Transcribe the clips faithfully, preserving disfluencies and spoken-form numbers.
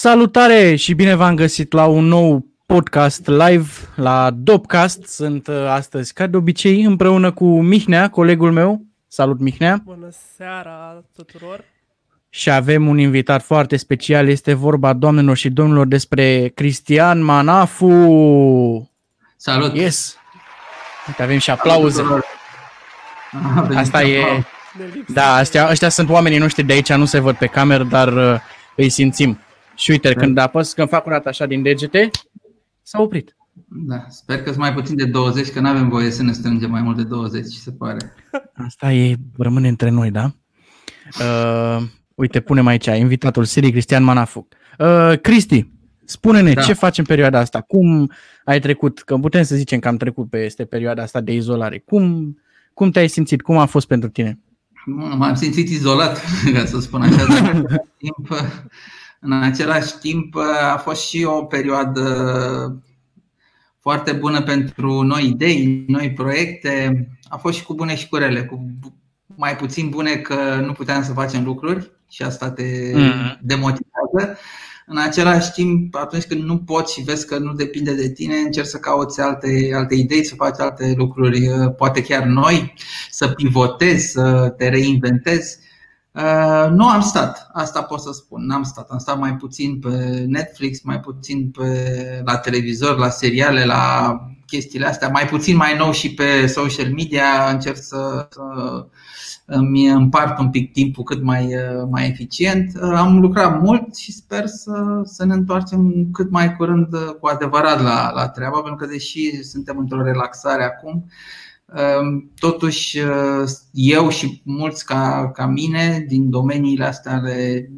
Salutare și bine v-am găsit la un nou podcast live la Dobcast. Sunt astăzi, ca de obicei, împreună cu Mihnea, colegul meu. Salut, Mihnea! Bună seara tuturor! Și avem un invitat foarte special. Este vorba, doamnelor și domnilor, despre Cristian Manafu. Salut! Yes! Uite, avem și aplauze. Asta e... Da, astea, ăștia sunt oamenii noștri de aici, nu se văd pe cameră, dar uh, îi simțim. Și uite, da. când apăs, când fac un dat așa din degete, s-a oprit. Da, sper că sunt mai puțin de douăzeci, că n-avem voie să ne strângem mai mult de douăzeci, se pare. Asta e, rămâne între noi, da? Uh, uite, punem aici invitatul Siri, Cristian Manafu. Uh, Cristi, spune-ne da. ce faci în perioada asta? Cum ai trecut? Că putem să zicem că am trecut peste perioada asta de izolare. Cum, cum te-ai simțit? Cum a fost pentru tine? M-am simțit izolat, ca să spun așa, dar în, timp, în același timp a fost și o perioadă foarte bună pentru noi idei, noi proiecte. A fost și cu bune și cu rele, cu mai puțin bune că nu puteam să facem lucruri și asta te demotivează. În același timp, atunci când nu poți și vezi că nu depinde de tine, încerci să cauți alte, alte idei, să faci alte lucruri, poate chiar noi, să pivotezi, să te reinventezi. Nu am stat, asta pot să spun, n-am stat. Am stat mai puțin pe Netflix, mai puțin pe, la televizor, la seriale, la chestiile astea. Mai puțin mai nou și pe social media, încerc să... să îmi împart un pic timpul cât mai, mai eficient. Am lucrat mult și sper să, să ne întoarcem cât mai curând cu adevărat la, la treaba, pentru că deși suntem într-o relaxare acum, totuși eu și mulți ca, ca mine din domeniile astea ale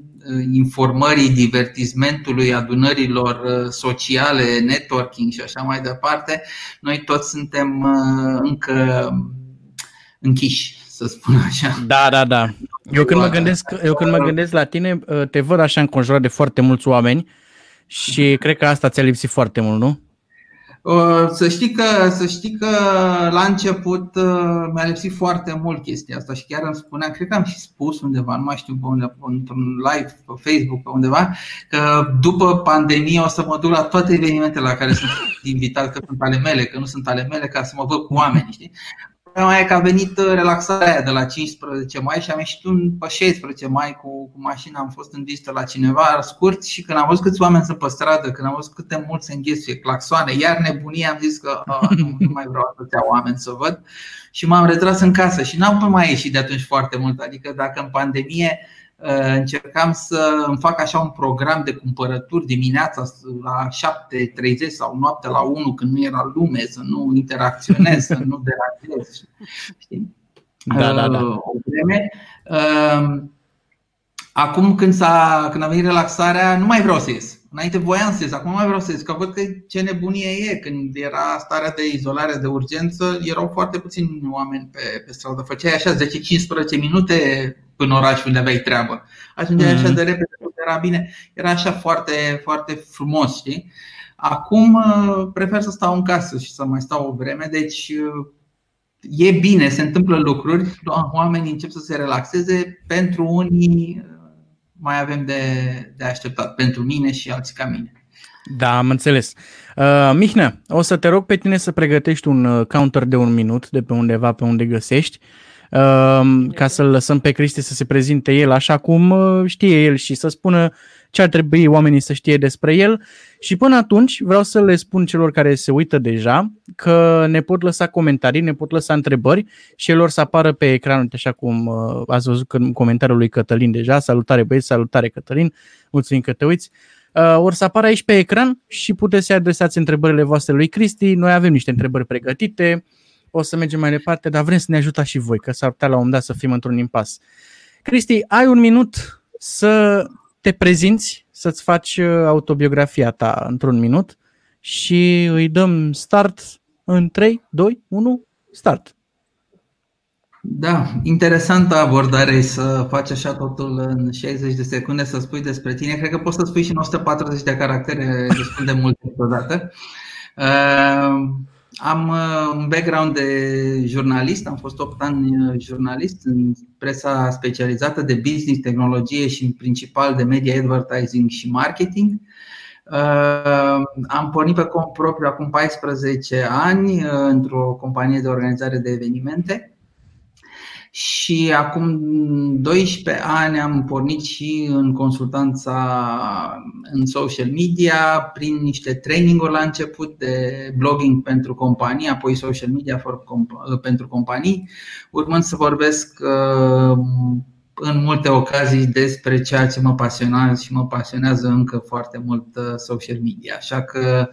informării, divertismentului, adunărilor sociale, networking și așa mai departe, noi toți suntem încă închiși. Să spun așa. Da, da, da. Eu când mă gândesc, eu când mă gândesc la tine, te văd așa înconjurat de foarte mulți oameni și cred că asta ți-a lipsit foarte mult, nu? Să știi că, să știi că la început mi-a lipsit foarte mult chestia asta și chiar îmi spunea, cred că am și spus undeva, nu mai știu pe unde, într-un live pe Facebook pe undeva, că după pandemie o să mă duc la toate evenimentele la care sunt invitat, că sunt ale mele, că nu sunt ale mele, ca să mă văd cu oamenii, știi? Problema e că a venit relaxarea aia de la cincisprezece mai și am ieșit pe șaisprezece mai cu, cu mașina, am fost în vizită la cineva scurt și când am văzut câți oameni sunt pe stradă, când am văzut câte mulți se înghesuie, claxoane, iar nebunie, am zis că nu, nu mai vreau atâția oameni să văd și m-am retras în casă și n-am mai ieșit de atunci foarte mult. Adică dacă în pandemie încercam să îmi fac așa un program de cumpărături dimineața la șapte și treizeci sau noaptea la unu, când nu era lume, să nu interacționez, să nu deranjez, știi? Da, da, da. Acum când, s-a, când a venit relaxarea, nu mai vreau să ies. Înainte voiam să ies, acum nu mai vreau să ies, că văd că ce nebunie e. Când era starea de izolare, de urgență, erau foarte puțini oameni pe, pe stradă. Făceai așa zece cincisprezece minute în oraș unde aveai treabă. Ajungeai așa de repede, era bine, era așa foarte, foarte frumos, știi? Acum prefer să stau în casă și să mai stau o vreme, deci e bine, se întâmplă lucruri, oamenii încep să se relaxeze, pentru unii mai avem de, de așteptat, pentru mine și alții ca mine. Da, am înțeles. Uh, Mihnea, o să te rog pe tine să pregătești un counter de un minut de pe undeva, pe unde găsești, ca să-l lăsăm pe Cristi să se prezinte el așa cum știe el și să spună ce ar trebui oamenii să știe despre el. Și până atunci vreau să le spun celor care se uită deja că ne pot lăsa comentarii, ne pot lăsa întrebări și elor să apară pe ecran, așa cum ați văzut în comentariul lui Cătălin deja. Salutare băieți, salutare Cătălin, mulțumim că te uiți. Or să apară aici pe ecran și puteți să adresați întrebările voastre lui Cristi. Noi avem niște întrebări pregătite. O să mergem mai departe, dar vrem să ne ajutați și voi, că s-ar putea la un moment dat să fim într-un impas. Cristi, ai un minut să te prezinți, să-ți faci autobiografia ta într-un minut și îi dăm start în trei, doi, unu, start. Da, interesantă abordare să faci așa totul în șaizeci de secunde, să spui despre tine. Cred că poți să spui și în o sută patruzeci de caractere destul de mult deodată. Uh... Am uh, un background de jurnalist, am fost opt ani jurnalist în presa specializată de business, tehnologie și în principal de media, advertising și marketing. Uh, am pornit pe cont propriu acum paisprezece ani uh, într-o companie de organizare de evenimente. Și acum doisprezece ani am pornit și în consultanța în social media, prin niște traininguri la început de blogging pentru companii, apoi social media for comp- pentru companii, urmând să vorbesc uh, în multe ocazii despre ceea ce mă pasionează și mă pasionează încă foarte mult social media. Așa că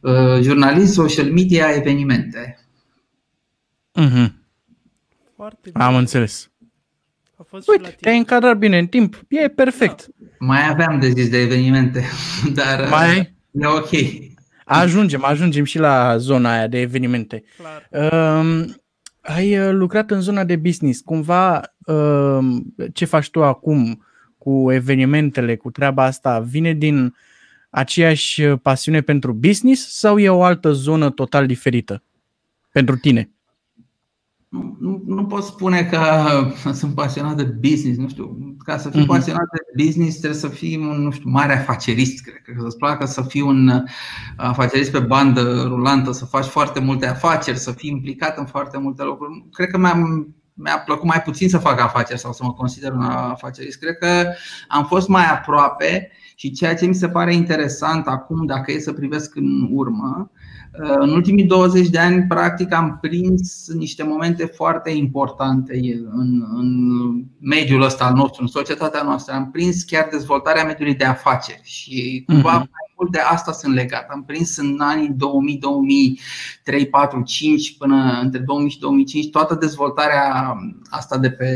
uh, jurnalist, social media, evenimente. Mhm. Am înțeles. A fost. Uite, și te-ai încadrat bine în timp. E perfect. Mai aveam de zis de evenimente, dar mai... e ok. Ajungem, ajungem și la zona aia de evenimente. Um, ai lucrat în zona de business. Cumva um, ce faci tu acum cu evenimentele, cu treaba asta, vine din aceeași pasiune pentru business sau e o altă zonă total diferită pentru tine? Nu, nu, nu pot spune că sunt pasionat de business, nu știu. Ca să fii uh-huh. pasionat de business trebuie să fii un, nu știu, mare afacerist, cred că să-ți placă să fii un afacerist pe bandă rulantă, să faci foarte multe afaceri, să fii implicat în foarte multe lucruri. Cred că mi-a, mi-a plăcut mai puțin să fac afaceri sau să mă consider un afacerist. Cred că am fost mai aproape și ceea ce mi se pare interesant acum, dacă e să privesc în urmă, în ultimii douăzeci de ani, practic, am prins niște momente foarte importante în, în mediul ăsta al nostru, în societatea noastră. Am prins chiar dezvoltarea mediului de afaceri și cumva uh-huh. mai mult de asta sunt legat. Am prins în anii două mii, două mii trei, patru, cinci, până între două mii și două mii cinci, toată dezvoltarea asta de pe,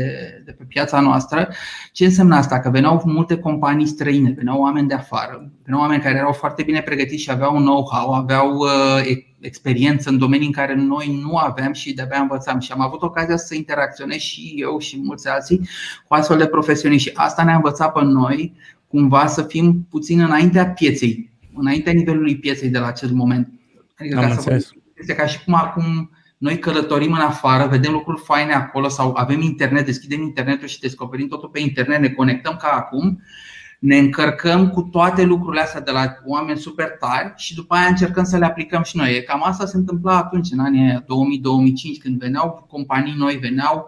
de pe piața noastră. Ce înseamnă asta? Că veneau multe companii străine, veneau oameni de afară, veneau oameni care erau foarte bine pregătiți și aveau know-how, aveau experiență în domenii în care noi nu aveam și de-abia învățam. Și am avut ocazia să interacționez și eu și mulți alții cu astfel de profesioniști. Și asta ne-a învățat pe noi cumva să fim puțin înaintea pieței, înaintea nivelului pieței de la acest moment. Adică am ca înțeles. Să este ca și cum acum noi călătorim în afară, vedem lucruri faine acolo sau avem internet, deschidem internetul și descoperim totul pe internet, ne conectăm ca acum. Ne încărcăm cu toate lucrurile astea de la oameni super tari și după aia încercăm să le aplicăm și noi. Cam asta se întâmpla atunci, în anii două mii, două mii cinci, când veneau companii noi, veneau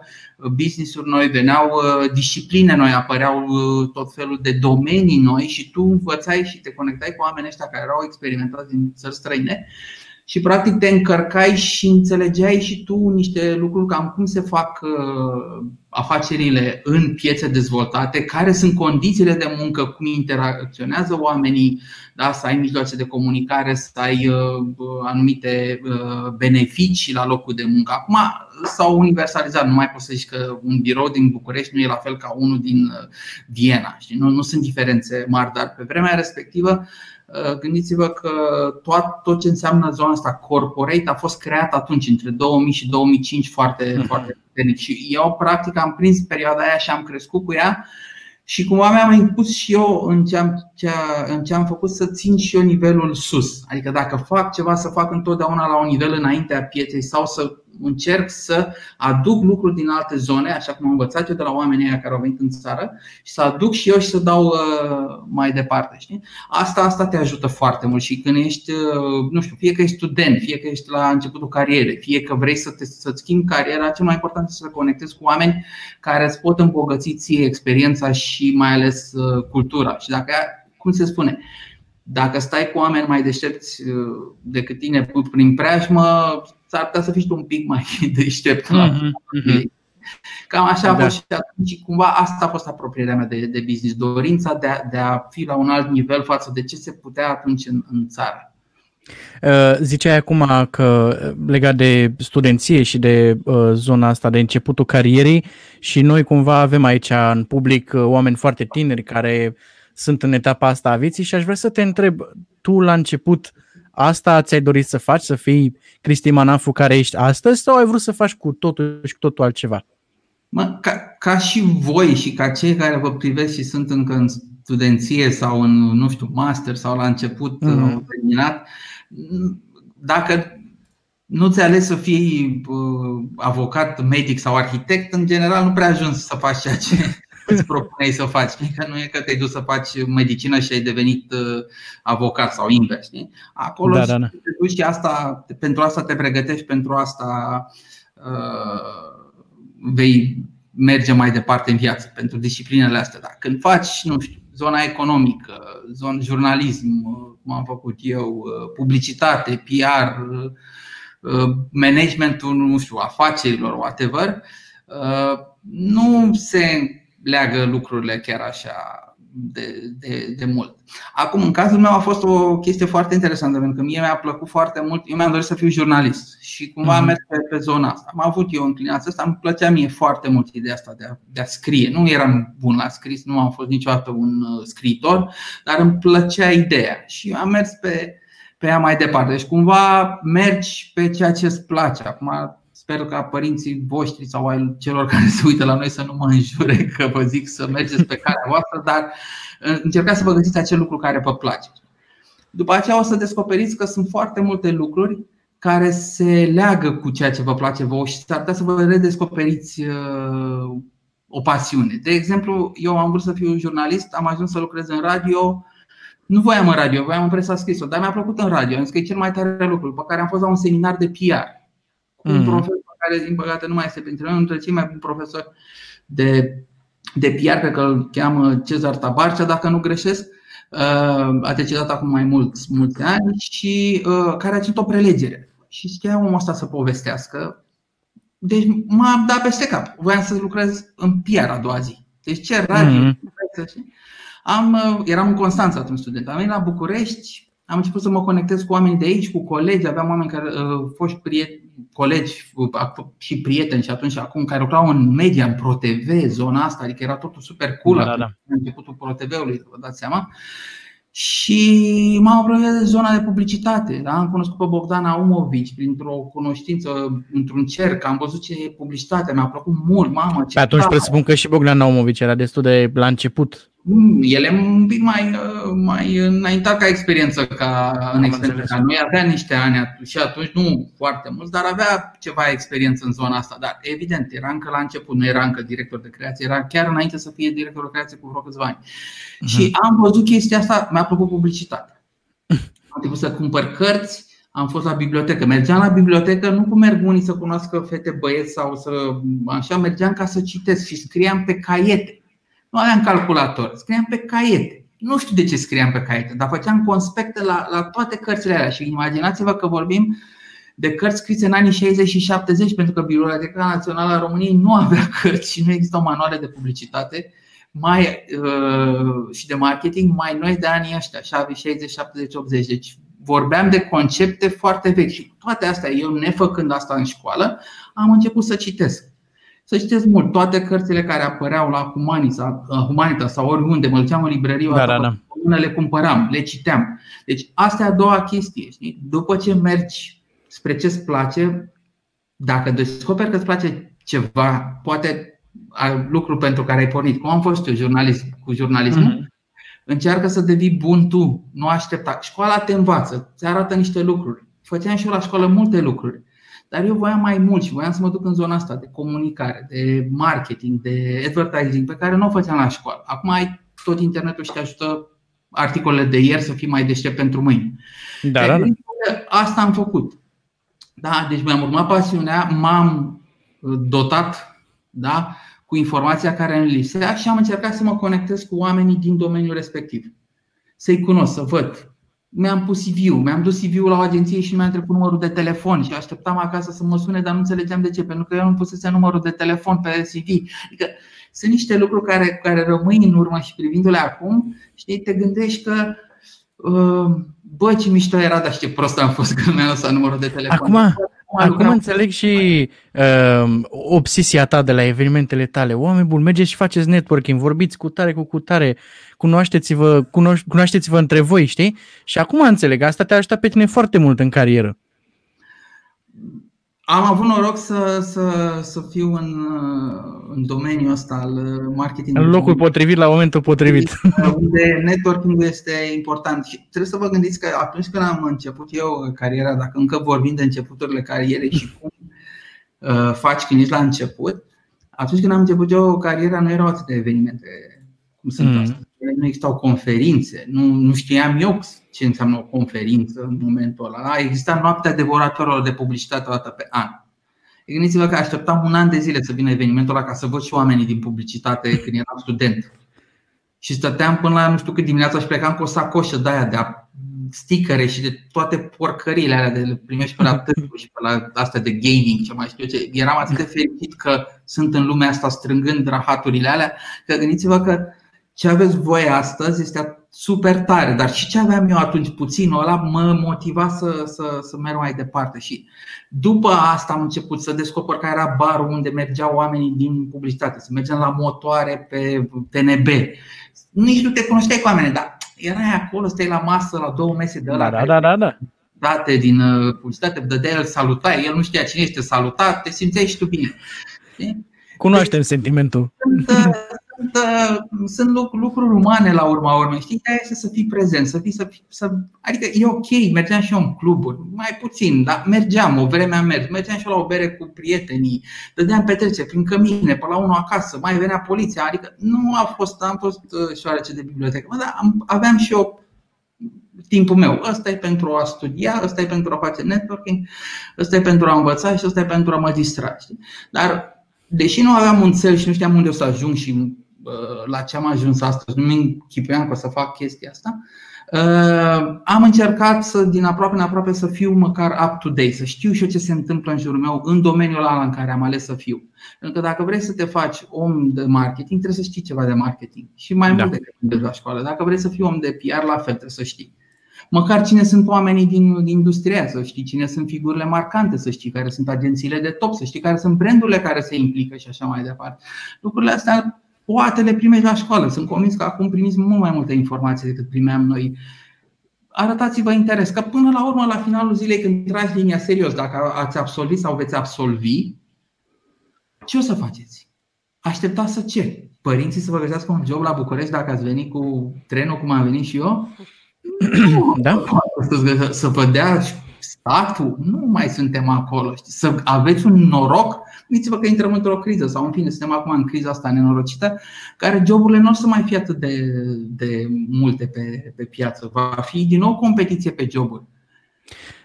business-uri noi, veneau discipline noi, apăreau tot felul de domenii noi și tu învățai și te conectai cu oamenii ăștia care erau experimentați din țări străine. Și practic te încărcai și înțelegeai și tu niște lucruri cam cum se fac afacerile în piețe dezvoltate, care sunt condițiile de muncă, cum interacționează oamenii, da? Să ai mijloace de comunicare, să ai anumite beneficii la locul de muncă. Acum s-au universalizat, nu mai poți să zici că un birou din București nu e la fel ca unul din Viena. Știi? Nu, nu sunt diferențe mari, dar pe vremea respectivă gândiți-vă că tot, tot ce înseamnă zona asta corporate a fost creat atunci, între două mii și două mii cinci, foarte, foarte puternic. Și eu practic am prins perioada aia și am crescut cu ea și cumva mi-am impus și eu în ce am, ce, în ce am făcut să țin și eu nivelul sus. Adică dacă fac ceva, să fac întotdeauna la un nivel înaintea pieței sau să încerc să aduc lucruri din alte zone, așa cum am învățat eu de la oamenii aia care au venit în țară, și să aduc și eu și să dau mai departe, știi? Asta, asta te ajută foarte mult și când ești, nu știu, fie că ești student, fie că ești la începutul carierei, fie că vrei să te, să-ți schimbi cariera, cel mai important este să te conectezi cu oameni care îți pot îmbogăți ție experiența și mai ales cultura. Și dacă, cum se spune, dacă stai cu oameni mai deștepți decât tine prin preajmă, s-ar putea să fii un pic mai deștept. Mm-hmm. Cam așa a da. fost și atunci. Cumva asta a fost apropierea mea de, de business, dorința de a, de a fi la un alt nivel față de ce se putea atunci în, în țară. Ziceai acum că legat de studenție și de zona asta de începutul carierei și noi cumva avem aici în public oameni foarte tineri care sunt în etapa asta a vieții și aș vrea să te întreb, tu la început asta ți-ai dorit să faci, să fii Cristian Manafu care ești astăzi sau ai vrut să faci cu totul și cu totul altceva? Mă, ca, ca și voi și ca cei care vă privesc și sunt încă în studenție sau în, nu știu, master sau la început, mm-hmm. terminat, dacă nu ți-ai ales să fii uh, avocat, medic sau arhitect, în general nu prea ajungi să faci ceea ce îți propuneai să faci. Că nu e că te-ai dus să faci medicină și ai devenit uh, avocat sau invers. Știi? Acolo da, da, da. Te duci și asta, pentru asta te pregătești, pentru asta uh, vei merge mai departe în viață, pentru disciplinele astea. Da. Când faci, nu știu, zona economică, zona jurnalism, cum am făcut eu, publicitate, P R, managementul, nu știu, afacerilor, whatever, nu se leagă lucrurile chiar așa de, de, de mult. Acum, în cazul meu a fost o chestie foarte interesantă, pentru că mie mi-a plăcut foarte mult. Eu mi-am dorit să fiu jurnalist și cumva am mers pe, pe zona asta. Am avut eu înclinația asta, îmi plăcea mie foarte mult ideea asta de a, de a scrie. Nu eram bun la scris, nu am fost niciodată un scriitor, dar îmi plăcea ideea și am mers pe, pe ea mai departe. Deci cumva mergi pe ceea ce îți place. Acum sper ca părinții voștri sau ai celor care se uită la noi să nu mă înjure că vă zic să mergeți pe calea voastră, dar încercați să vă găsiți acel lucru care vă place. După aceea o să descoperiți că sunt foarte multe lucruri care se leagă cu ceea ce vă place vouă și s-ar putea să vă redescoperiți o pasiune. De exemplu, eu am vrut să fiu jurnalist, am ajuns să lucrez în radio. Nu voiam în radio, voiam în presa scrisă, dar mi-a plăcut în radio, am zis că e cel mai tare lucru. După care am fost la un seminar de P R un profesor care, din păcate, nu mai este printre noi, între cei mai buni profesori de, de P R, cred că îl cheamă Cezar Tabarca, dacă nu greșesc, a decedat acum mai mulți, mulți ani și care a ținut o prelegere. Și știa omul ăsta să povestească. Deci m-a dat peste cap. Voiam să lucrez în P R a doua zi. Deci ce radio. Mm-hmm. Am, eram în Constanța atunci student. Am venit la București. Am început să mă conectez cu oameni de aici, cu colegi, aveam oameni care uh, foști prieteni, colegi și prieteni și atunci și acum care lucrau în media, în ProTV, zona asta, adică era totul super cool la da, da. Începutul ProTV-ului, vă dați seama. Și m-am apropiat de zona de publicitate, da? Am cunoscut pe Bogdan Naumovici printr-o cunoștință, într-un cerc, am văzut ce e publicitatea, mi-a plăcut mult, mamă, ce. Pe atunci presupun că și Bogdan Naumovici era destul de la început. El e un pic mai, mai înaintat ca experiență ca în experiența. Noi avea niște ani și atunci, nu foarte mulți, dar avea ceva experiență în zona asta. Dar evident, era încă la început, nu era încă director de creație, era chiar înainte să fie director de creație cu vreo câțiva ani. Uh-huh. Și am văzut chestia asta, mi-a plăcut publicitatea. Am trebuit să cumpăr cărți, am fost la bibliotecă. Mergeam la bibliotecă, nu cum merg unii să cunoască fete, băieți sau să așa, mergeam ca să citesc și scriam pe caiete. Nu aveam calculator, scriam pe caiete. Nu știu de ce scriam pe caiete, dar făceam conspecte la, la toate cărțile alea. Și imaginați-vă că vorbim de cărți scrise în anii șaizeci și șaptezeci, pentru că Biblioteca Națională a României nu avea cărți și nu există manuale de publicitate mai, uh, și de marketing mai noi de anii ăștia, șaizeci, șaptezeci, optzeci. Deci vorbeam de concepte foarte vechi și toate astea, eu nefăcând asta în școală, am început să citesc. Să citesc mult, toate cărțile care apăreau la Humanitas sau oriunde, mă duceam în librărie, da, da, da. Le cumpăram, le citeam. Deci asta e a doua chestie, știi? După ce mergi spre ce îți place, dacă descoperi că îți place ceva, poate lucrul pentru care ai pornit, cum am fost eu jurnalist, cu jurnalismul, mm-hmm. Încearcă să devii bun tu, nu aștepta. Școala te învață, ți arată niște lucruri. Făceam și eu la școală multe lucruri. Dar eu voiam mai mult și voiam să mă duc în zona asta de comunicare, de marketing, de advertising, pe care nu o făceam la școală. Acum ai tot internetul și te ajută articolele de ieri să fii mai deștept pentru mâine. Da, da, da. Asta am făcut. Da, deci mi-am urmat pasiunea, m-am dotat, da, cu informația care îmi lipsea și am încercat să mă conectez cu oamenii din domeniul respectiv. Să-i cunosc, să văd. Mi-am pus C V-ul, mi-am dus C V-ul la o agenție și mi-am trecut numărul de telefon și așteptam acasă să mă sune, dar nu înțelegeam de ce, pentru că eu nu pusese numărul de telefon pe C V. Adică sunt niște lucruri care, care rămâi în urmă și privindu-le acum, știi, te gândești că bă, ce mișto era, dar și ce prost am fost că mi-am lăsat numărul de telefon. Acum, acum înțeleg și uh, obsesia ta de la evenimentele tale. Oameni buni, mergeți și faceți networking, vorbiți cu tare, cu cu tare, cunoașteți-vă, cunoaș- cunoașteți-vă între voi, știi? Și acum înțeleg, asta te-a ajutat pe tine foarte mult în carieră. Am avut noroc să, să, să fiu în, în domeniul ăsta al marketingului. În locul potrivit, la momentul potrivit. Unde networking-ul este important. Și trebuie să vă gândiți că atunci când am început eu cariera, dacă încă vorbim de începuturile carierei și cum faci când ești la început, atunci când am început eu cariera nu erau atâtea evenimente cum sunt mm. astăzi. Nu existau conferințe, nu, nu știam eu ce înseamnă o conferință în momentul ăla. Exista noaptea devoratorilor de publicitate o dată pe an. Gândiți-vă că așteptam un an de zile să vină evenimentul ăla ca să văd și oamenii din publicitate când eram student. Și stăteam până la nu știu cât dimineața și plecam cu o sacoșă de aia de stickere și de toate porcările alea de le primești pe la târguri și pe la astea de gaming, ce mai știu eu ce. Eram atât de fericit că sunt în lumea asta strângând rahaturile alea, că gândiți-vă că ce aveți voi astăzi este super tare, dar și ce aveam eu atunci puțin, ăla mă motiva să, să, să merg mai departe. Și după asta am început să descoper care era barul unde mergeau oamenii din publicitate, să mergem la motoare pe T N B. Nici nu te cunoșteai cu oamenii, dar erai acolo, stai la masă la două mese de ăla da, da, da, da. date din publicitate, dădeai, îl salutai, el nu știa cine este salutat, te simțeai și tu bine. Cunoaștem deci, sentimentul. Sunt, Sunt lucruri umane la urma urmei. Știi, de-aia este să fii prezent, să fii, să fii, să... Adică e ok, mergeam și eu în cluburi, mai puțin, dar mergeam, o vreme am mers. Mergeam și eu la o bere cu prietenii, dădeam petrecere prin cămine, pe la unul acasă, mai venea poliția. Adică nu a fost, am fost șoarece de bibliotecă, dar aveam și eu timpul meu. Ăsta e pentru a studia, ăsta e pentru a face networking, ăsta e pentru a învăța și ăsta e pentru a mă distra. Știi? Dar deși nu aveam un țel și nu știam unde o să ajung și la ce am ajuns astăzi, nu mi-nchipuiam că o să fac chestia asta. Am încercat să, din aproape în aproape să fiu măcar up-to-date, să știu și eu ce se întâmplă în jurul meu, în domeniul ăla în care am ales să fiu. Pentru că dacă vrei să te faci om de marketing, trebuie să știi ceva de marketing. Și mai da. mult decât la școală. Dacă vrei să fii om de P R, la fel trebuie să știi. Măcar cine sunt oamenii din, din industria, să știi cine sunt figurile marcante, să știi care sunt agențiile de top, să știi care sunt brandurile care se implică și așa mai departe. Lucrurile astea poate le primești la școală. Sunt convins că acum primiți mult mai multe informații decât primeam noi. Arătați-vă interes, că până la urmă, la finalul zilei, când tragi linia serios, dacă ați absolvit sau veți absolvi, ce o să faceți? Așteptați să ce? Părinții să vă găsească un job la București dacă ați venit cu trenul, cum am venit și eu? Nu, da? Să vă dea statul, nu mai suntem acolo. Știi? Să aveți un noroc. Gândiți-vă că intrăm într-o criză sau în fine, suntem acum în criza asta nenorocită, care joburile nu o să mai fie atât de, de multe pe, pe piață. Va fi din nou competiție pe joburi.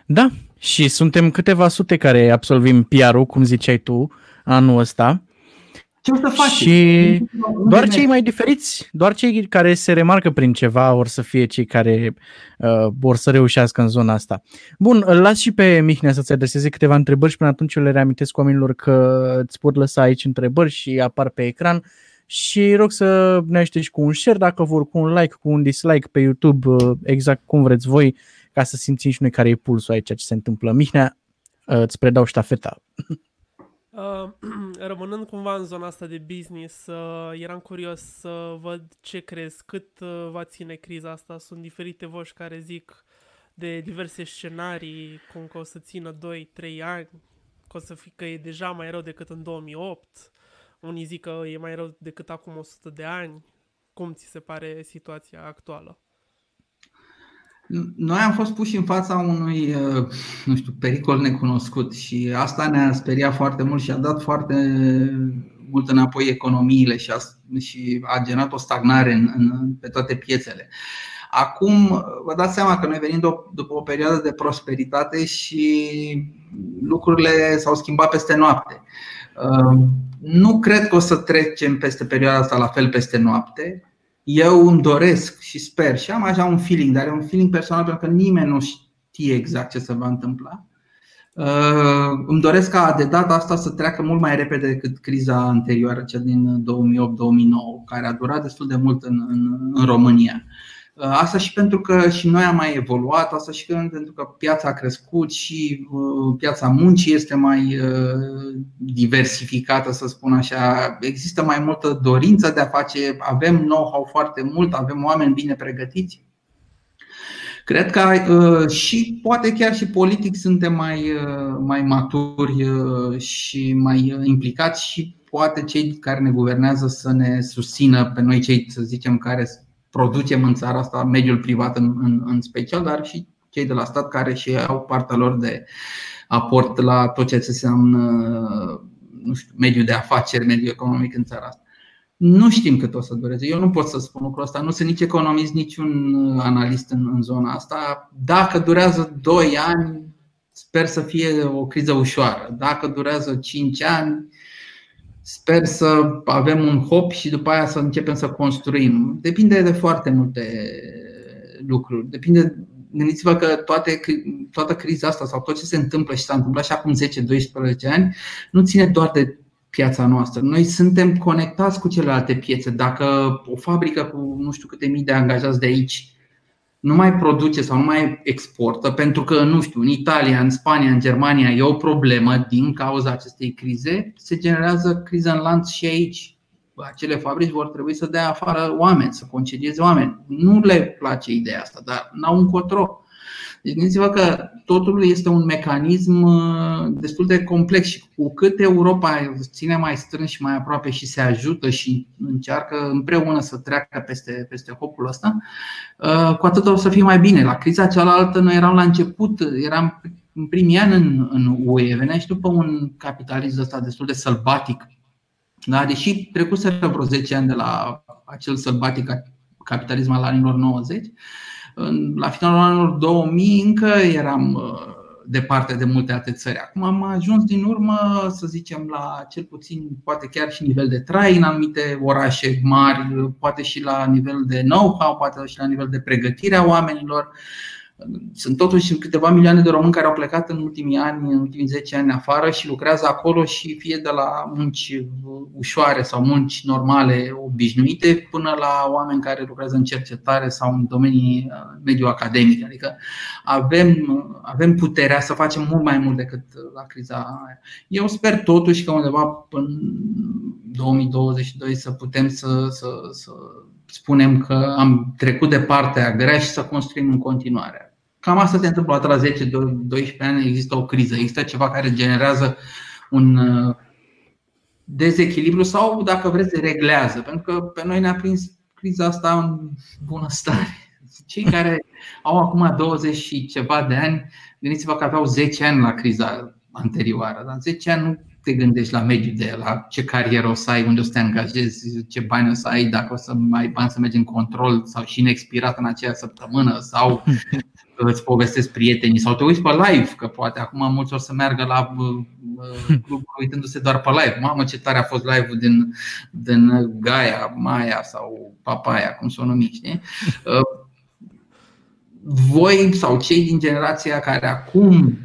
Da, și suntem câteva sute care absolvim P R-ul, cum ziceai tu, anul ăsta. Ce o să faci? Și doar cei mai diferiți, doar cei care se remarcă prin ceva or să fie cei care uh, or să reușească în zona asta. Bun, îl las și pe Mihnea să-ți adreseze câteva întrebări și până atunci eu le reamintesc oamenilor că îți pot lăsa aici întrebări și apar pe ecran. Și rog să ne aștești cu un share dacă vor, cu un like, cu un dislike pe YouTube, exact cum vreți voi, ca să simțim și noi care e pulsul aici, ce se întâmplă. Mihnea, uh, îți predau ștafeta. Uh, rămânând cumva în zona asta de business, uh, eram curios să văd ce crezi, cât uh, va ține criza asta. Sunt diferite voci care zic de diverse scenarii, cum că o să țină doi trei ani, că o să fie că e deja mai rău decât în două mii opt, unii zic că e mai rău decât acum o sută de ani. Cum ți se pare situația actuală? Noi am fost puși în fața unui, nu știu, pericol necunoscut și asta ne-a speriat foarte mult și a dat foarte mult înapoi economiile și a, și a generat o stagnare în, în, pe toate piețele. Acum vă dați seama că noi venim după o perioadă de prosperitate și lucrurile s-au schimbat peste noapte. Nu cred că o să trecem peste perioada asta la fel peste noapte. Eu îmi doresc și sper și am așa un feeling, dar e un feeling personal pentru că nimeni nu știe exact ce se va întâmpla. Îmi doresc ca de data asta să treacă mult mai repede decât criza anterioară, cea din două mii opt două mii nouă, care a durat destul de mult în, în, în România. Asta și pentru că și noi am mai evoluat, asta și pentru că piața a crescut și piața muncii este mai diversificată, să spun așa. Există mai multă dorință de a face, avem know-how foarte mult, avem oameni bine pregătiți. Cred că și poate chiar și politic suntem mai, mai maturi și mai implicați și poate cei care ne guvernează să ne susțină pe noi cei, să zicem, care producem în țara asta, mediul privat în, în, în special, dar și cei de la stat care și au partea lor de aport la tot ce înseamnă, nu știu, mediul de afaceri, mediul economic în țara asta. Nu știm cât o să dureze. Eu nu pot să spun lucrul ăsta. Nu sunt nici economist, nici un analist în, în zona asta. Dacă durează doi ani, sper să fie o criză ușoară. Dacă durează cinci ani, sper să avem un hop și după aia să începem să construim. Depinde de foarte multe lucruri. Depinde. Gândiți-vă că toate, toată criza asta sau tot ce se întâmplă și s-a întâmplat și acum zece, doisprezece ani nu ține doar de piața noastră. Noi suntem conectați cu celelalte piețe. Dacă o fabrică cu nu știu câte mii de angajați de aici nu mai produce sau nu mai exportă, pentru că, nu știu, în Italia, în Spania, în Germania e o problemă din cauza acestei crize, se generează criza în lanț și aici. Acele fabrici vor trebui să dea afară oameni, să concedieze oameni. Nu le place ideea asta, dar n-au încotro. Deci gândiți-vă că totul este un mecanism destul de complex și cu cât Europa ține mai strâns și mai aproape și se ajută și încearcă împreună să treacă peste, peste hopul ăsta, cu atât o să fie mai bine. La criza cealaltă noi eram la început, eram în primii ani în, în U E, venea și după un capitalism ăsta destul de sălbatic. Da, deși trecuseră vreo zece ani de la acel sălbatic capitalism al anilor nouăzeci, la finalul anilor două mii încă eram departe de multe alte țări. Acum am ajuns din urmă, să zicem, la cel puțin, poate chiar și nivel de trai în anumite orașe mari, poate și la nivel de know-how, poate și la nivel de pregătire a oamenilor. Sunt totuși câteva milioane de români care au plecat în ultimii ani, în ultimii zece ani afară și lucrează acolo și fie de la munci ușoare sau munci normale, obișnuite, până la oameni care lucrează în cercetare sau în domenii mediu academic. Adică avem, avem puterea să facem mult mai mult decât la criza aia. Eu sper totuși că undeva până două mii douăzeci și doi să putem să... să, să spunem că am trecut de partea grea și să construim în continuare. Cam asta se întâmplă la zece, doisprezece ani, există o criză, există ceva care generează un dezechilibru sau, dacă vreți, reglează. Pentru că pe noi ne-a prins criza asta în bunăstare. Cei care au acum douăzeci și ceva de ani, gândiți-vă că aveau zece ani la criza anterioară. Dar în zece ani nu te gândești la mediul de la ce carieră o să ai, unde o să te angajezi, ce bani o să ai, dacă o să ai bani să mergi în control sau și inexpirat în aceea săptămână sau îți povestesc prietenii sau te uiți pe live, că poate acum mulți o să meargă la cluburi uitându-se doar pe live. Mamă, ce tare a fost live-ul din, din Gaia, Maia sau Papaya, cum s-o numi, știi? Voi sau cei din generația care acum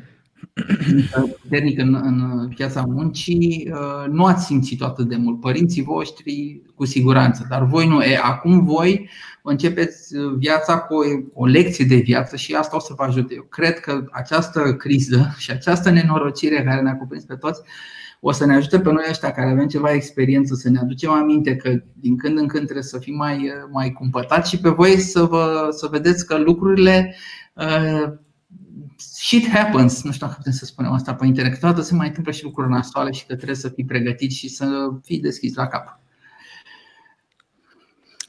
puternic în, în piața muncii, nu ați simțit atât de mult. Părinții voștri cu siguranță, dar voi nu. E, acum voi începeți viața cu o lecție de viață și asta o să vă ajute. Eu cred că această criză și această nenorocire care ne-a cuprins pe toți o să ne ajute pe noi ăștia care avem ceva experiență să ne aducem aminte că din când în când trebuie să fim mai, mai cumpătați și pe voi să, vă, să vedeți că lucrurile uh, shit happens, nu știu dacă putem să spunem asta pe internet, câteodată se mai întâmplă și lucruri nasoale și că trebuie să fii pregătit și să fii deschis la cap.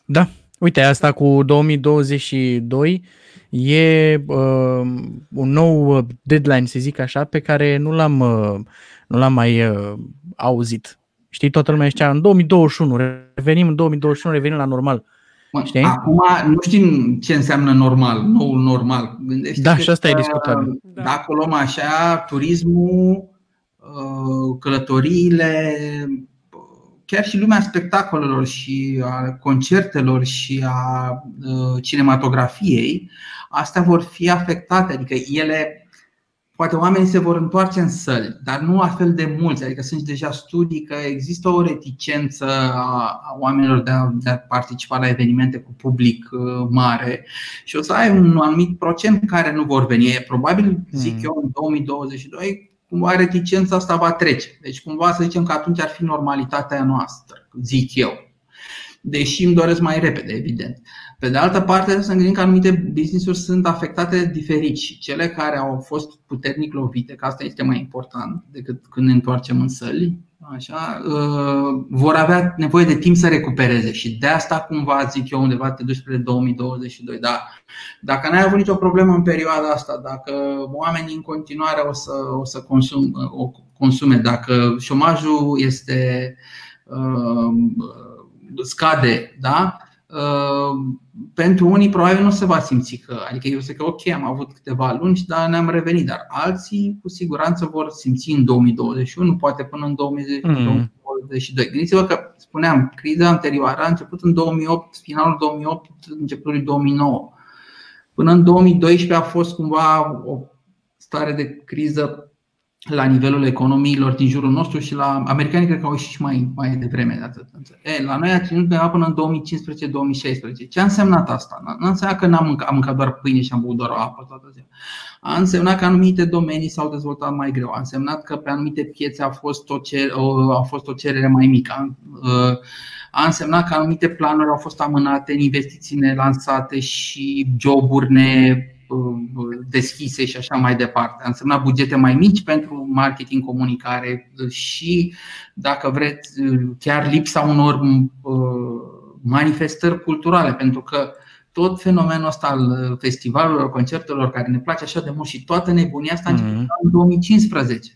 Da, uite, asta cu două mii douăzeci și doi e uh, un nou deadline, să zic așa, pe care nu l-am, uh, nu l-am mai uh, auzit. Știi, toată lumea zicea, în două mii douăzeci și unu, revenim în două mii douăzeci și unu, revenim la normal. Știi? Acum nu știm ce înseamnă normal, noul normal. Gândește da, și asta e discutabil. Dacă o luăm așa, turismul, călătoriile, chiar și lumea spectacolelor și a concertelor și a cinematografiei, astea vor fi afectate, adică ele... Poate oamenii se vor întoarce în săli, dar nu la fel de mulți. Adică sunt deja studii că există o reticență a oamenilor de a, de a participa la evenimente cu public mare și o să ai un anumit procent care nu vor veni. Probabil, zic eu, în două mii douăzeci și doi, cumva reticența asta va trece. Deci cumva să zicem că atunci ar fi normalitatea noastră, zic eu. Deși îmi doresc mai repede, evident. Pe de altă parte, să ne gândim că anumite business-uri sunt afectate diferit și cele care au fost puternic lovite, că asta este mai important decât când ne întoarcem în săli, așa, vor avea nevoie de timp să recupereze și de asta cumva zic eu undeva te duci spre două mii douăzeci și doi. Dar dacă n-ai avut nicio problemă în perioada asta, dacă oamenii în continuare o să, o să consum, o consume, dacă șomajul este, scade, da? Pentru unii probabil nu se va simți că, adică eu zic că ok, am avut câteva luni, dar ne-am revenit, dar alții cu siguranță vor simți în două mii douăzeci și unu, poate până în două mii douăzeci și doi. Gândiți-vă că, spuneam, criza anterioară a început în două mii opt, finalul două mii opt, începutul două mii nouă. Până în două mii doisprezece a fost cumva o stare de criză la nivelul economiilor din jurul nostru și la americani cred că au ieșit și mai, mai devreme de atât. E, la noi a ținut de până în două mii cincisprezece două mii șaisprezece. Ce a însemnat asta? Nu înseamnă că n-am mâncat, am mâncat doar pâine și am băut doar apă toată ziua. A însemnat că anumite domenii s-au dezvoltat mai greu. A însemnat că pe anumite piețe a fost o, cer, o, a fost o cerere mai mică. A însemnat că anumite planuri au fost amânate, investiții nelansate și joburi ne deschise și așa mai departe. A însemnat bugete mai mici pentru marketing, comunicare și, dacă vreți, chiar lipsa unor manifestări culturale, pentru că tot fenomenul ăsta al festivalurilor, concertelor care ne place așa de mult și toată nebunia asta a început în două mii cincisprezece.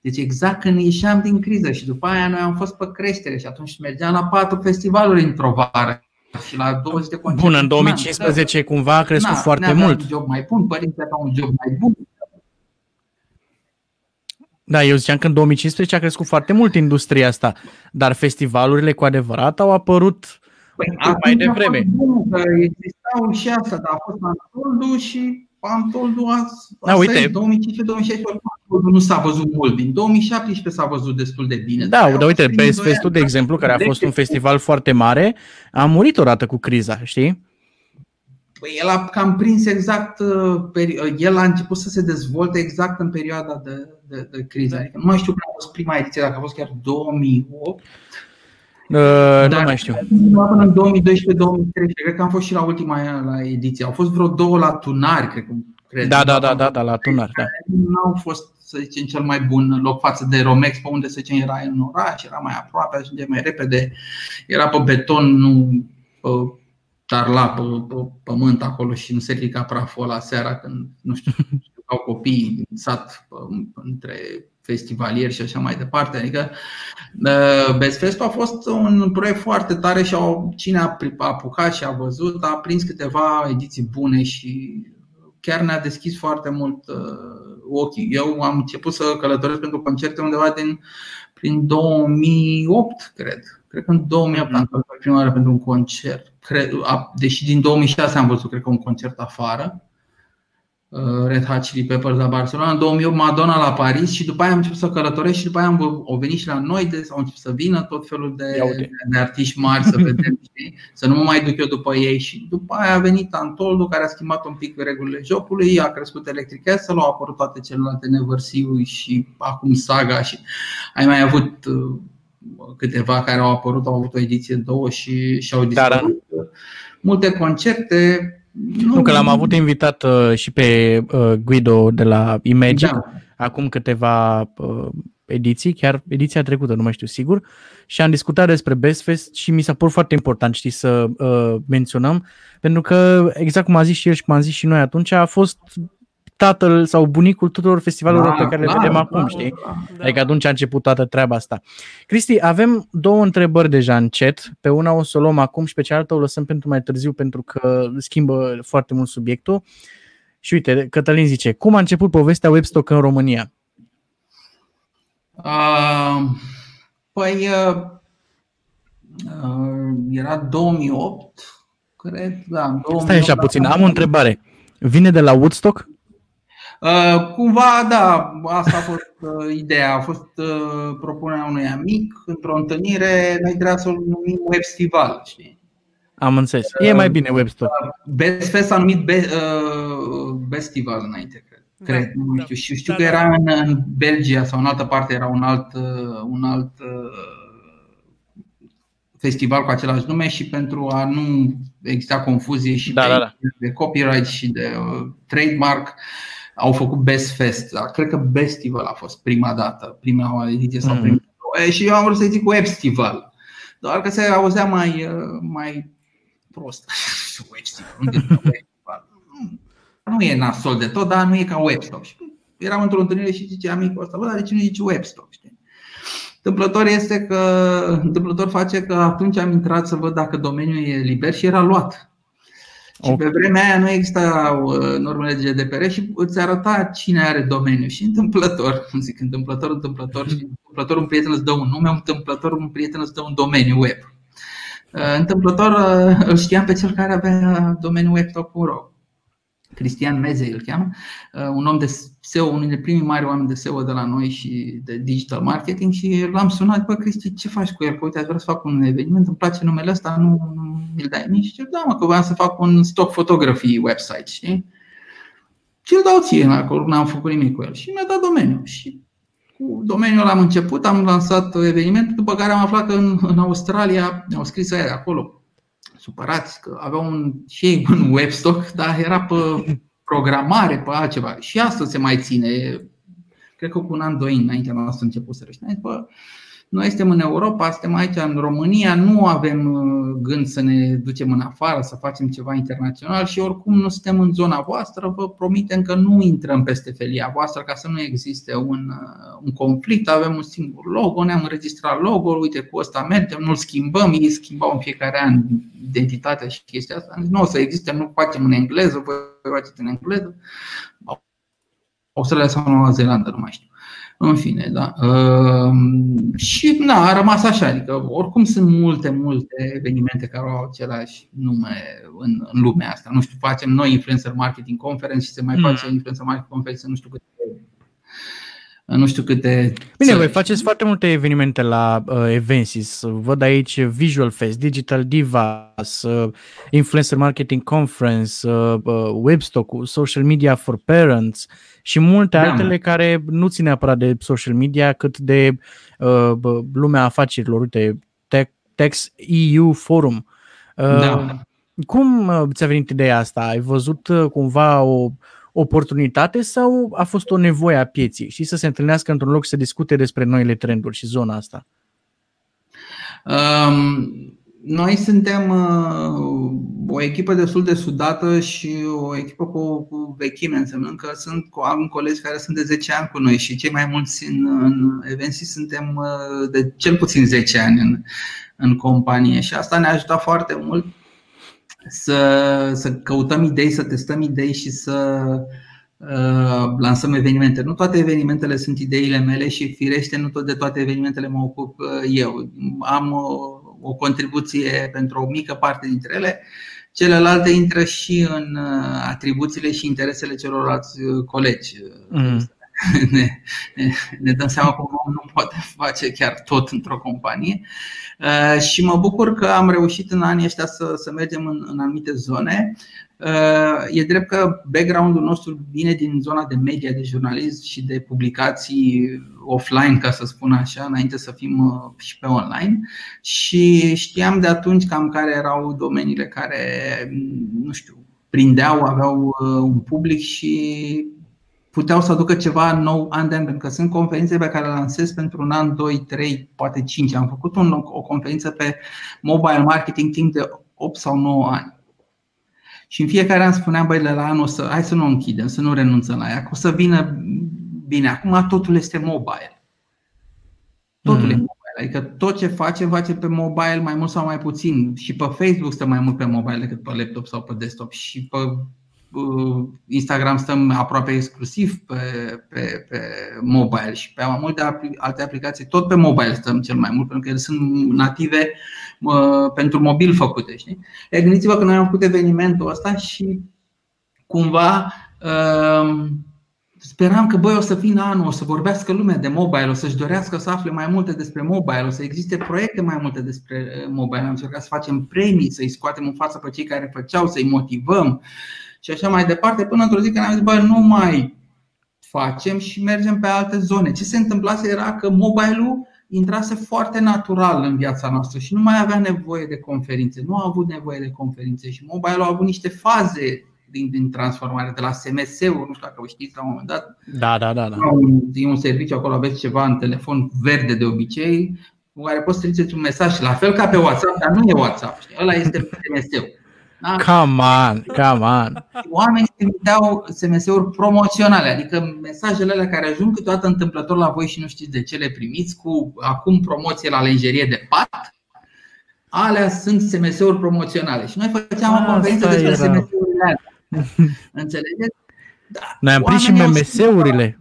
Deci exact când ieșeam din criză și după aia noi am fost pe creștere și atunci mergeam la patru festivaluri într-o vară. Și la douăzeci de concerte. Bun, în două mii cincisprezece cumva a crescut na, foarte mult. Un job mai bun, părinții aveau un job mai bun. Da, eu ziceam că în două mii cincisprezece a crescut foarte mult industria asta, dar festivalurile cu adevărat au apărut păi, mai devreme. Bun, existau și asta, dar a fost Antoldu și Antoldu a uite, două mii cincisprezece două mii șaisprezece nu s-a văzut mult, din două mii șaptesprezece s-a văzut destul de bine. Da, dar uite, BestFest-ul, de exemplu, care a fost un festival foarte mare, a murit odată cu criza, știi? Păi el a cam prins exact, el a început să se dezvolte exact în perioada de, de, de criză. Adică nu mai știu când a fost prima ediție, dacă a fost chiar două mii opt. Uh, Dar nu mai știu. Până în două mii doisprezece două mii treisprezece, cred că am fost și la ultima la ediție. Au fost vreo două la tunari, cred că. Cred. Da, da, da, da, da, la tunari. Da. Nu au fost, să zicem, cel mai bun loc față de Romex, pe unde, să zicem, era în oraș, era mai aproape, ajunge mai repede. Era pe beton, nu pe tarla, pe, pe, pe pământ acolo și nu se ridica praful ăla seara când, nu știu, au copiii din sat pe, între festivalieri și așa mai departe. Adică BestFest a fost un proiect foarte tare și au, cine a apucat și a văzut a prins câteva ediții bune și chiar ne-a deschis foarte mult uh, ochii. Eu am început să călătoresc pentru concerte undeva din, prin două mii opt, cred. Cred că în două mii opt am călătorit prima oară pentru un concert. Cred, a, deși din două mii șase am văzut, cred că, un concert afară. Red Hot Chili Peppers la Barcelona, în două mii opt Madonna la Paris și după aia am început să călătoresc și după aia au venit și la noi, de, au început să vină tot felul de, de artiști mari să vedem, să nu mă mai duc eu după ei și după aia a venit Antoldu care a schimbat un pic regulile jocului, a crescut Electric Castle, au apărut toate celelalte nevărsiuri și acum Saga și ai mai avut câteva care au apărut, au avut o ediție două și și au dispărut multe concerte. Nu, nu, că l-am avut invitat uh, și pe uh, Guido de la E-Magic, da. Acum câteva uh, ediții, chiar ediția trecută, nu mai știu sigur. Și am discutat despre BestFest și mi s-a părut foarte important, știi, să uh, menționăm. Pentru că, exact cum a zis și el și cum am zis și noi atunci, a fost tatăl sau bunicul tuturor festivalurilor da, pe care da, le vedem da, acum, da, știi? Da. Adică atunci a început toată treaba asta. Cristi, avem două întrebări deja în chat. Pe una o să o luăm acum și pe cealaltă o lăsăm pentru mai târziu, pentru că schimbă foarte mult subiectul. Și uite, Cătălin zice, cum a început povestea Webstock în România? Uh, păi, uh, uh, era două mii opt, cred, da. două mii opt, stai așa puțin, am o întrebare. Vine de la Woodstock? Uh, cumva, da, asta a fost uh, ideea, a fost uh, propunerea unui amic într-o întâlnire, noi trebuia să-l numim Bestival, știi? Am înțeles, e mai bine Webstock. Uh, BestFest s-a numit Be- uh, Bestival înainte, cred, da, cred nu da, știu, și știu da, că era în, în Belgia sau în altă parte, era un alt, un alt uh, festival cu același nume și pentru a nu exista confuzie și da, da, da. de copyright și de uh, trademark au făcut BestFest. Dar cred că Bestival a fost prima dată, prima ediție sau mm. prima. Și eu am vrut să zic Webstival, doar că se auzea mai mai prost. Webstival. Nu e nasol de tot, dar nu e ca Webstock. Eram într-o întâlnire și zice amicul ăsta: "Bă, dar de ce nu zici Webstock?" Știi? Întâmplător este că întâmplător face că atunci am intrat să văd dacă domeniul e liber și era luat. Și okay. pe vremea aia nu existau normele de G D P R și îți arăta cine are domeniu. Și întâmplător, zic întâmplător, întâmplător și întâmplător un prieten îți dă un nume, un întâmplător un prieten îți dă un domeniu web. Întâmplător îl știam pe cel care avea domeniu web dot ro. Cristian Mezei îl cheamă, un om de S E O, unul dintre primii mari oameni de S E O de la noi și de digital marketing, și l-am sunat: "Bă, Cristi, ce faci cu el? Că uite, aș vrea să fac un eveniment, îmi place numele ăsta, nu, nu îl dai nici." Și da, mă, că voiam să fac un stock fotografii website, știi? Și îl dau ție, acolo n-am făcut nimic cu el. Și mi-a dat domeniul. Și cu domeniul am început, am lansat evenimentul, după care am aflat că în, în Australia au scris aia de acolo, supărați că aveau un, și ei un webstock, dar era pe programare, pe altceva. Și asta se mai ține, cred că cu un an, doi înaintea noastră început să răștine. Noi suntem în Europa, suntem aici în România, nu avem gând să ne ducem în afară, să facem ceva internațional și oricum nu suntem în zona voastră, vă promitem că nu intrăm peste felia voastră ca să nu existe un, un conflict, avem un singur logo, ne-am înregistrat logo-ul, uite cu ăsta mergem, nu-l schimbăm, ei schimbau în fiecare an identitatea și chestia asta. Nu o să existe, nu facem în engleză, voi faceți în engleză. Australia sau Noua Zeelandă, nu mai știu. În fine, da. Uh, și da, a rămas așa, adică oricum sunt multe, multe evenimente care au același nume în, în lumea asta. Nu știu, facem noi Influencer Marketing Conference și se mai face mm. Influencer Marketing Conference, nu știu câte nu știu câte. Bine, voi faceți foarte multe evenimente la uh, Evensis. Văd aici Visual Fest, Digital Divas, uh, Influencer Marketing Conference, uh, uh, Webstock, Social Media for Parents și multe da, altele mă. care nu țin neapărat de social media, cât de uh, lumea afacerilor. Uite, Tax E U Forum. Uh, da. Cum ți-a venit ideea asta? Ai văzut uh, cumva o oportunitate sau a fost o nevoie a pieței și să se întâlnească într-un loc și să discute despre noile trenduri și zona asta? Um, noi suntem uh, o echipă destul de sudată și o echipă cu, cu vechime, însemnând că sunt am colegi care sunt de zece ani cu noi și cei mai mulți în, în Evensis suntem uh, de cel puțin zece ani în, în companie și asta ne-a ajutat foarte mult Să, să căutăm idei, să testăm idei și să uh, lansăm evenimente. Nu toate evenimentele sunt ideile mele și firește nu tot de toate evenimentele mă ocup eu. Am o, o contribuție pentru o mică parte dintre ele. Celelalte intră și în atribuțiile și interesele celorlalți colegi. Mm. Ne, ne, ne dăm seama că omul nu poate face chiar tot într-o companie uh, și mă bucur că am reușit în anii ăștia să, să mergem în, în anumite zone. uh, E drept că background-ul nostru vine din zona de media, de jurnalism și de publicații offline, ca să spun așa, înainte să fim uh, și pe online. Și știam de atunci cam care erau domeniile care, nu știu, prindeau, aveau uh, un public și puteau să aducă ceva nou an de an, pentru că sunt conferințe pe care le lansez pentru un an, doi, trei, poate cinci. Am făcut un, o conferință pe mobile marketing timp de opt sau nouă ani. Și în fiecare an spuneam: băi, de la anul să, hai să nu o închidem, să nu renunțăm la ea, că o să vină bine. Acum totul este mobile. Totul mm. e mobile. Adică tot ce facem, facem pe mobile mai mult sau mai puțin. Și pe Facebook stăm mai mult pe mobile decât pe laptop sau pe desktop. Și pe Instagram stăm aproape exclusiv pe, pe, pe mobile și pe mai multe alte aplicații tot pe mobile stăm cel mai mult, pentru că ele sunt native uh, pentru mobil făcute, știi? E, gândiți-vă că noi am făcut evenimentul ăsta și cumva uh, speram că băi, o să vină anul, o să vorbească lumea de mobile, o să-și dorească să afle mai multe despre mobile, o să existe proiecte mai multe despre mobile. Am încercat să facem premii, să-i scoatem în față pe cei care făceau, să-i motivăm și așa mai departe, până într-o zi când am zis: bă, nu mai facem și mergem pe alte zone. Ce se întâmplase era că mobile-ul intrase foarte natural în viața noastră și nu mai avea nevoie de conferințe. Nu a avut nevoie de conferințe și mobile-ul a avut niște faze din, din transformare, de la S M S-uri, nu știu dacă vă știți, la un moment dat. Da, da, da, da. Un, din un serviciu acolo aveți ceva în telefon verde de obicei, cu care poți trimiteți un mesaj, la fel ca pe WhatsApp, dar nu e WhatsApp, știi? Ăla este S M S-ul. Da? Come on, come on. Oamenii trimiteau S M S-uri promoționale, adică mesajele alea care ajung câteodată întâmplător la voi și nu știți de ce le primiți, cu acum promoție la lenjerie de pat. Alea sunt S M S-uri promoționale și noi făceam ah, o conferință despre era. S M S-urile alea. Înțelegeți? Da. Noi am prins și M M S-urile.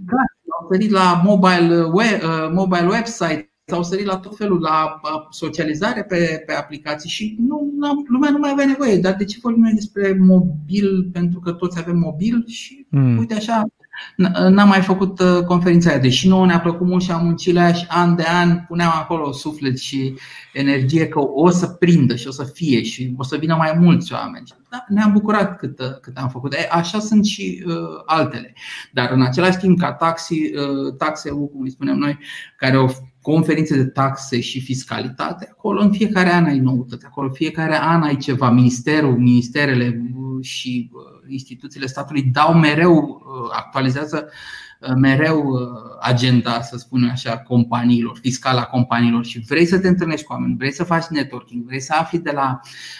Au sărit la mobile, web, mobile website, s-au sărit la tot felul, la socializare pe, pe aplicații și nu, lumea nu mai avea nevoie. Dar de ce vorbim noi despre mobil? Pentru că toți avem mobil și mm. uite așa, n-am mai făcut conferința aia. Deși nouă ne-a plăcut mult și am muncit la și an de an puneam acolo suflet și energie că o să prindă și o să fie și o să vină mai mulți oameni. Da, ne-am bucurat cât, cât am făcut. E, așa sunt și uh, altele. Dar în același timp ca taxi, uh, taxe-ul, cum îi spunem noi, care o conferințe de taxe și fiscalitate, acolo în fiecare an ai noutăți, acolo în fiecare an ai ceva. Ministerul, ministerele și instituțiile statului dau mereu, actualizează mereu agenda, să spunem așa, companiilor, fiscală a companiilor și vrei să te întâlnești cu oameni, vrei să faci networking, vrei să afli de la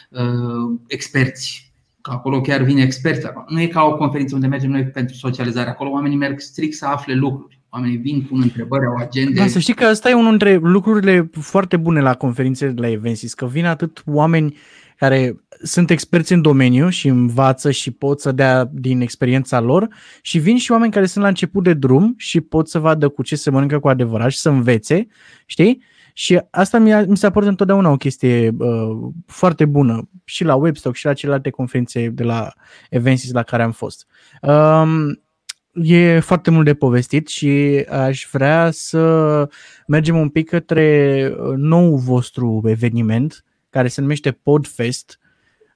uh, experți. Că acolo chiar vine experți. Nu e ca o conferință unde mergem noi pentru socializare. Acolo oamenii merg strict să afle lucruri. Oamenii vin, pun întrebări, au agende. Da, să știi că ăsta e unul dintre lucrurile foarte bune la conferințe, la Evensis, că vin atât oameni care sunt experți în domeniu și învață și pot să dea din experiența lor și vin și oameni care sunt la început de drum și pot să vadă cu ce se mănâncă cu adevărat și să învețe, știi? Și asta mi s-a părut întotdeauna o chestie uh, foarte bună și la Webstock și la celelalte conferințe de la Evensis la care am fost. Um, E foarte mult de povestit și aș vrea să mergem un pic către noul vostru eveniment care se numește PodFest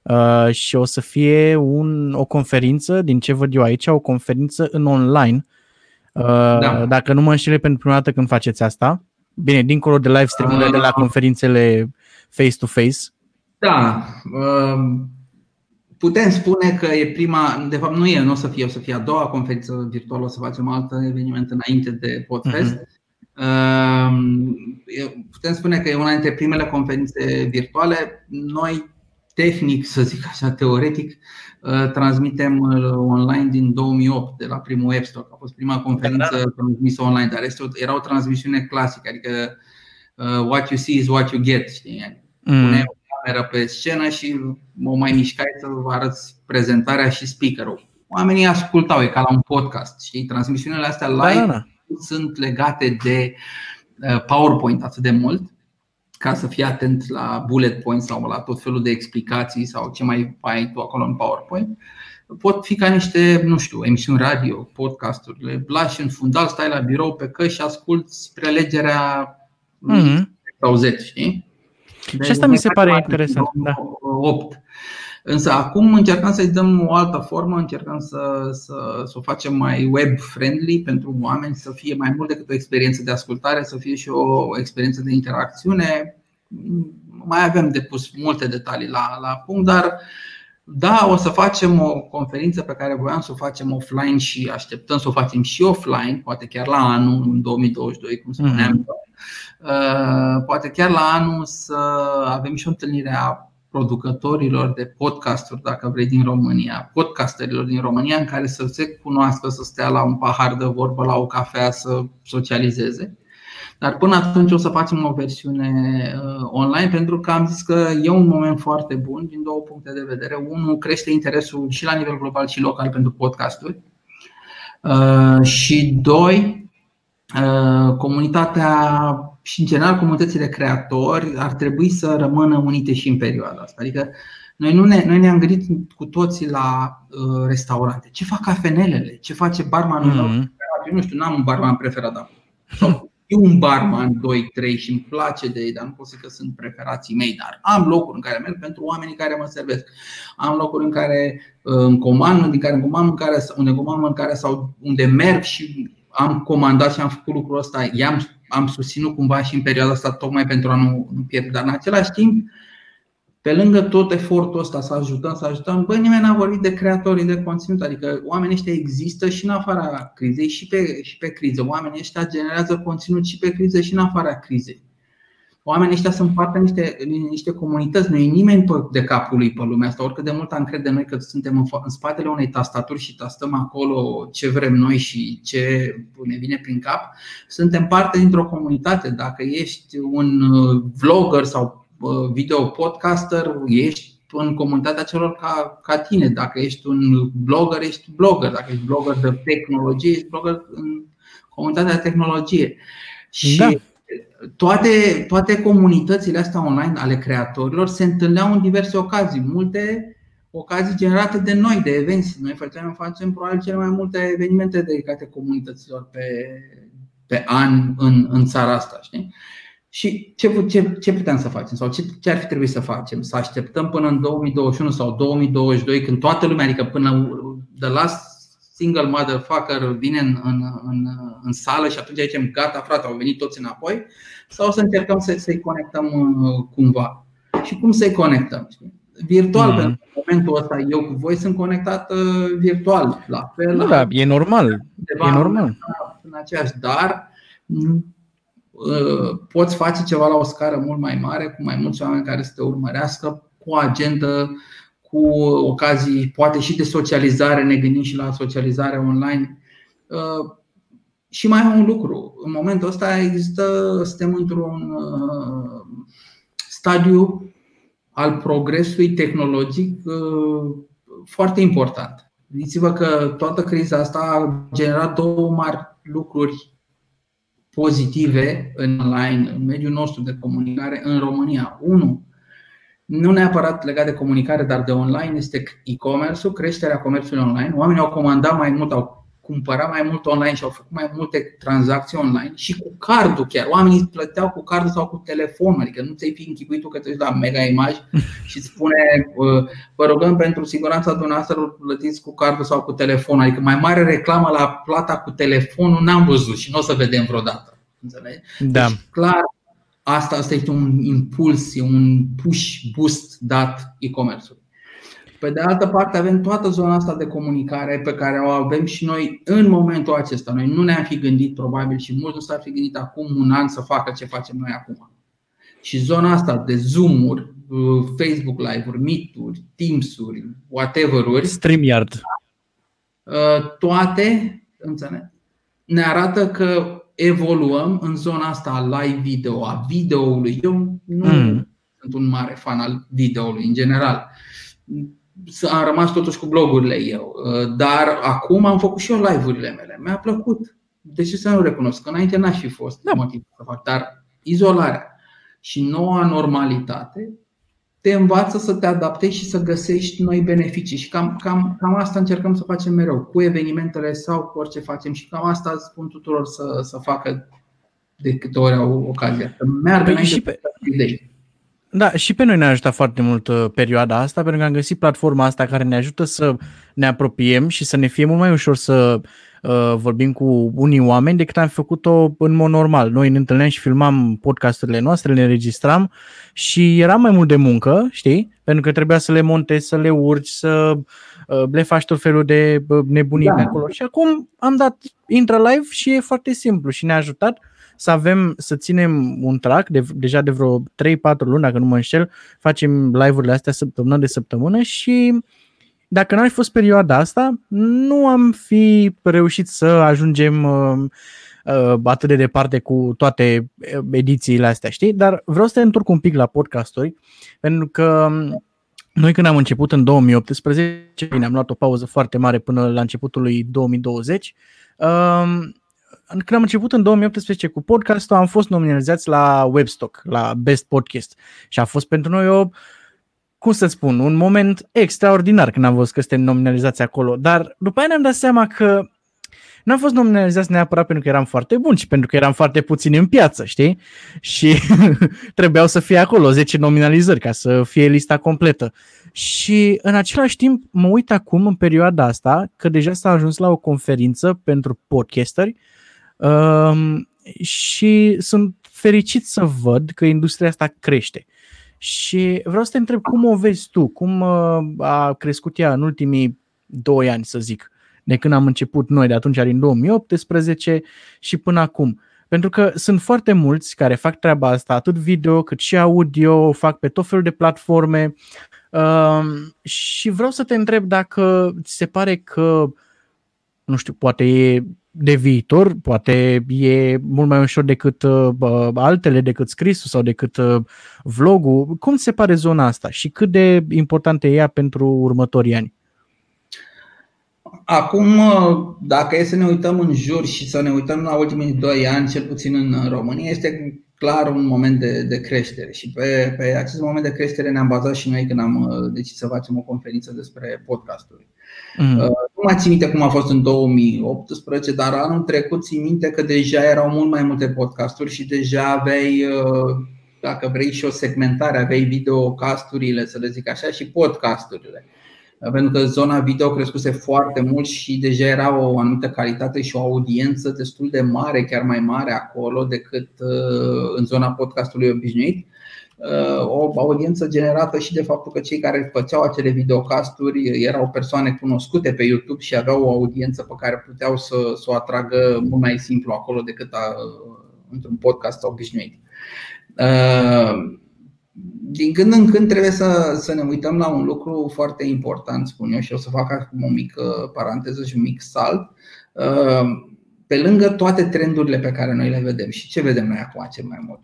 uh, și o să fie un, o conferință, din ce văd eu aici, o conferință în online. Uh, da. Dacă nu mă înșel pentru prima dată când faceți asta, bine, dincolo de live stream-urile uh, de la conferințele face-to-face. Da, uh. Putem spune că e prima, de fapt nu e, nu o să fie, o să fie a doua conferință virtuală, o să facem alt eveniment înainte de PodFest. Uh-huh. Putem spune că e una dintre primele conferințe virtuale. Noi, tehnic, să zic așa, teoretic, transmitem online din două mii opt, de la primul Webstock. A fost prima conferință transmisă online, dar era o transmisiune clasică, adică what you see is what you get, știi? Mm. Era pe scenă și o mai mișcai să vă arăți prezentarea și speakerul. Oamenii ascultau, e ca la un podcast, știi? Transmisiunile astea live da, da. Sunt legate de PowerPoint atât de mult, ca să fii atent la bullet points sau la tot felul de explicații sau ce mai ai tu acolo în PowerPoint. Pot fi ca niște, nu știu, emisiuni radio, podcasturile, lași în fundal, stai la birou pe căști și asculți prelegerea mm-hmm. sau Z, știi? De și asta mi se pare interesant. opt. Însă acum încercăm să-i dăm o altă formă, încercăm să, să, să o facem mai web-friendly pentru oameni, să fie mai mult decât o experiență de ascultare, să fie și o experiență de interacțiune. Mai avem de pus multe detalii la, la punct, dar da, o să facem o conferință pe care voiam să o facem offline și așteptăm să o facem și offline, poate chiar la anul, în două mii douăzeci și doi, cum spuneam. Mm-hmm. Poate chiar la anul să avem și o întâlnire a producătorilor de podcasturi, dacă vrei, din România, podcasterilor din România, în care să se cunoască, să stea la un pahar de vorbă, la o cafea, să socializeze. Dar până atunci o să facem o versiune online, pentru că am zis că e un moment foarte bun din două puncte de vedere. Unul, crește interesul și la nivel global și local pentru podcasturi. Și doi, comunitatea și în general comunitățile creatori ar trebui să rămână unite și în perioada asta. Adică noi, nu ne, noi ne-am gândit cu toții la uh, restaurante. Ce fac cafenelele? Ce face barmanul? Mm-hmm. Eu nu știu, n-am un barman preferat, dar eu un barman, doi, trei și îmi place de ei, dar nu pot să zic că sunt preferații mei. Dar am locuri în care merg pentru oamenii care mă servesc. Am locuri în care uh, îmi comand, din care îmi comand, în care, unde comand, în care sau unde merg și am comandat și am făcut lucrul ăsta. I-am am susținut cumva și în perioada asta tocmai pentru a nu, nu pierde. Dar în același timp, pe lângă tot efortul ăsta să ajutăm, să ajutăm, bă, nimeni n-a vorbit de creatorii de conținut. Adică oamenii ăștia există și în afara crizei și pe, și pe criză. Oamenii ăștia generează conținut și pe criză și în afara crizei. Oamenii ăștia sunt parte în niște, niște comunități. Nu e nimeni de capul lui pe lumea asta. Oricât de mult am crede noi că suntem în, fa- în spatele unei tastaturi și tastăm acolo ce vrem noi și ce ne vine prin cap, suntem parte dintr-o comunitate. Dacă ești un vlogger sau video podcaster, ești în comunitatea celor ca, ca tine. Dacă ești un blogger, ești blogger. Dacă ești blogger de tehnologie, ești blogger în comunitatea de tehnologie. Și da. Toate, toate comunitățile astea online ale creatorilor se întâlneau în diverse ocazii. Multe ocazii generate de noi, de evenimente. Noi facem, facem probabil cele mai multe evenimente dedicate comunităților pe, pe an în, în țara asta, știi? Și ce, ce, ce puteam să facem? Sau ce, ce ar fi trebuit să facem? Să așteptăm până în două mii douăzeci și unu sau două mii douăzeci și doi, când toată lumea, adică până de la single motherfucker vine în, în, în, în sală și atunci zicem gata frate, au venit toți înapoi? Sau să încercăm să, să-i conectăm cumva? Și cum să-i conectăm? Virtual, mm. Pentru că în momentul ăsta eu cu voi sunt conectat virtual la fel, da, la... e normal, deva, e normal. În aceeași, dar poți face ceva la o scară mult mai mare, cu mai mulți oameni care să te urmărească, cu o agendă, cu ocazii, poate și de socializare, ne gândim și la socializare online. Și mai e un lucru, în momentul ăsta există, suntem într-un stadiu al progresului tehnologic foarte important. Gândiți-vă că toată criza asta a generat două mari lucruri pozitive în online, în mediul nostru de comunicare în România. Unu, nu neapărat legat de comunicare, dar de online, este e-commerce-ul, creșterea comerțului online. Oamenii au comandat mai mult, au cumpărat mai mult online și au făcut mai multe tranzacții online și cu cardul chiar. Oamenii plăteau cu cardul sau cu telefonul, adică nu ți-ai fi închipuit tu că te duci la Mega Image și spune vă rugăm pentru siguranța dumneavoastră plătiți cu cardul sau cu telefonul. Adică mai mare reclamă la plata cu telefonul n-am văzut și nu o să vedem vreodată. Înțelegi? Da. Deci, clar, Asta, asta este un impuls, e un push boost dat e-commerce-ului. Pe de altă parte avem toată zona asta de comunicare pe care o avem și noi în momentul acesta. Noi nu ne-am fi gândit probabil și mulți nu s-ar fi gândit acum un an să facă ce facem noi acum. Și zona asta de Zoom-uri, Facebook Live-uri, Meet-uri, Teams-uri, whatever-uri, StreamYard, toate, înțeleg, ne arată că evoluăm în zona asta a live video, a videoului. Eu nu mm. sunt un mare fan al videoului în general. Am rămas totuși cu blogurile eu, dar acum am făcut și eu live-urile mele. Mi-a plăcut. De ce să nu recunosc? Că înainte n-aș fi fost da. motiv să fac, dar izolarea și noua normalitate te învață să te adaptezi și să găsești noi beneficii. Și cam, cam, cam asta încercăm să facem mereu, cu evenimentele sau cu orice facem. Și cam asta spun tuturor să, să facă de câte ori au ocazia. Să meargă păi și pe... Da, și pe noi ne-a ajutat foarte mult perioada asta, pentru că am găsit platforma asta care ne ajută să ne apropiem și să ne fie mult mai ușor să uh, vorbim cu unii oameni decât am făcut-o în mod normal. Noi ne întâlneam și filmam podcasturile noastre, le înregistram și era mai mult de muncă, știi? Pentru că trebuia să le montezi, să le urci, să uh, le faci tot felul de nebunii da. de acolo. Și acum am dat intră live și e foarte simplu și ne-a ajutat să avem, să ținem un track de, deja de vreo trei patru luni, dacă nu mă înșel, facem live-urile astea săptămână de săptămână și dacă n-ar fi fost perioada asta, nu am fi reușit să ajungem uh, uh, atât de departe cu toate edițiile astea, știi? Dar vreau să te întorc un pic la podcasturi, pentru că noi când am început în două mii optsprezece, ne-am luat o pauză foarte mare până la începutul lui două mii douăzeci, uh, când am început în două mii optsprezece cu podcastul, am fost nominalizați la Webstock, la Best Podcast și a fost pentru noi o, cum să spun, un moment extraordinar când am văzut că suntem nominalizați acolo, dar după aia ne-am dat seama că nu am fost nominalizați neapărat pentru că eram foarte buni, ci pentru că eram foarte puțini în piață, știi? Și trebuiau să fie acolo zece nominalizări ca să fie lista completă. Și în același timp mă uit acum în perioada asta că deja s-a ajuns la o conferință pentru podcasteri. Um, și sunt fericit să văd că industria asta crește. Și vreau să te întreb cum o vezi tu, cum a crescut ea în ultimii doi ani, să zic, de când am început noi, de atunci, din două mii optsprezece și până acum. Pentru că sunt foarte mulți care fac treaba asta, atât video cât și audio, fac pe tot felul de platforme. Și vreau să te întreb dacă ți se pare că, nu știu, poate e de viitor, poate e mult mai ușor decât altele, decât scrisul sau decât vlogul. Cum ți se pare zona asta și cât de importantă e ea pentru următorii ani? Acum, dacă e să ne uităm în jur și să ne uităm la ultimii doi ani, cel puțin în România, este clar un moment de, de creștere. Și pe, pe acest moment de creștere ne-am bazat și noi când am decis să facem o conferință despre podcasturi. Mm. Nu mai țin minte cum a fost în două mii optsprezece, dar anul trecut țin minte că deja erau mult mai multe podcasturi și deja aveai, dacă vrei, și o segmentare, aveai videocasturile, să le zic așa, și podcasturile. Pentru că zona video crescuse foarte mult și deja era o anumită calitate și o audiență destul de mare, chiar mai mare acolo decât în zona podcastului obișnuit. O audiență generată și de faptul că cei care făceau acele videocasturi erau persoane cunoscute pe YouTube și aveau o audiență pe care puteau să, să o atragă mult mai simplu acolo decât a, într-un podcast obișnuit. Din când în când trebuie să, să ne uităm la un lucru foarte important, spun eu, și o să fac acum o mică paranteză și un mic salt. Pe lângă toate trendurile pe care noi le vedem și ce vedem noi acum cel mai mult,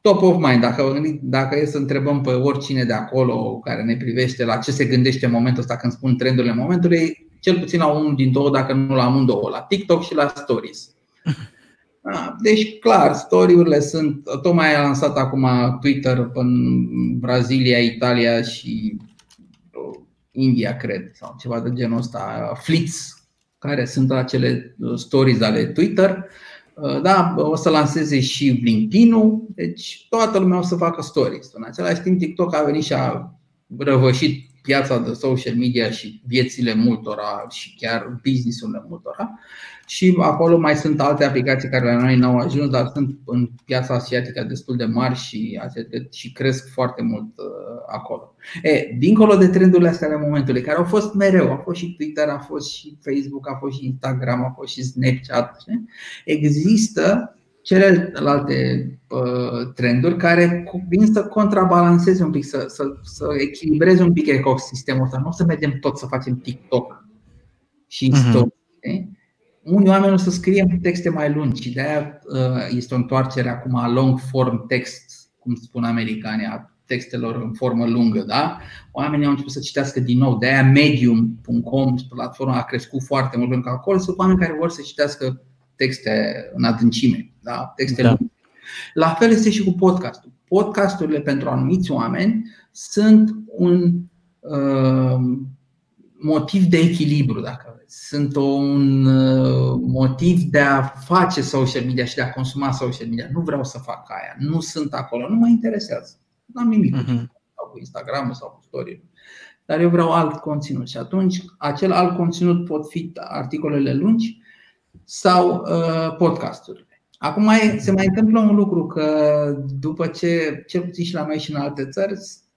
top of mind, dacă, dacă e să întrebăm pe oricine de acolo care ne privește la ce se gândește în momentul ăsta când spun trendurile momentului, cel puțin la unul din două, dacă nu la amândouă, la TikTok și la Stories. Deci clar, story-urile sunt, tocmai a lansat acum Twitter în Brazilia, Italia și India, cred, sau ceva de genul ăsta, Flits, care sunt acele stories ale Twitter. Da, o să lanseze și LinkedIn-ul, deci toată lumea o să facă stories. În același timp, TikTok a venit și a răvășit piața de social media și viețile multora și chiar business-urile multora. Și acolo mai sunt alte aplicații care la noi n-au ajuns, dar sunt în piața asiatică destul de mari și, și cresc foarte mult acolo. E, dincolo de trendurile astea ale momentului, care au fost mereu, a fost și Twitter, a fost și Facebook, a fost și Instagram, a fost și Snapchat, există celelalte trenduri care vin să contrabalanceze un pic, să, să, să echilibreze un pic ecosistemul ăsta. Nu o să mergem tot să facem TikTok și Stories. Uh-huh. Unii oameni o să scrie texte mai lungi și de-aia este o întoarcere acum a long form text, cum spun americanii, a textelor în formă lungă, da? Oamenii au început să citească din nou, de-aia medium punct com, platforma a crescut foarte mult, pentru că acolo sunt oameni care vor să citească texte în adâncime, da? Texte da. Lungi. La fel este și cu podcastul. Podcasturile pentru anumiți oameni sunt un uh, motiv de echilibru, dacă sunt un motiv de a face social media și de a consuma social media. Nu vreau să fac aia, nu sunt acolo, nu mă interesează. N-am nimic uh-huh. cu Instagram-ul sau cu story-ul. Dar eu vreau alt conținut. Și atunci acel alt conținut pot fi articolele lungi sau uh, podcasturile. Acum se mai întâmplă un lucru, că după ce, cel puțin și la noi și în alte țări,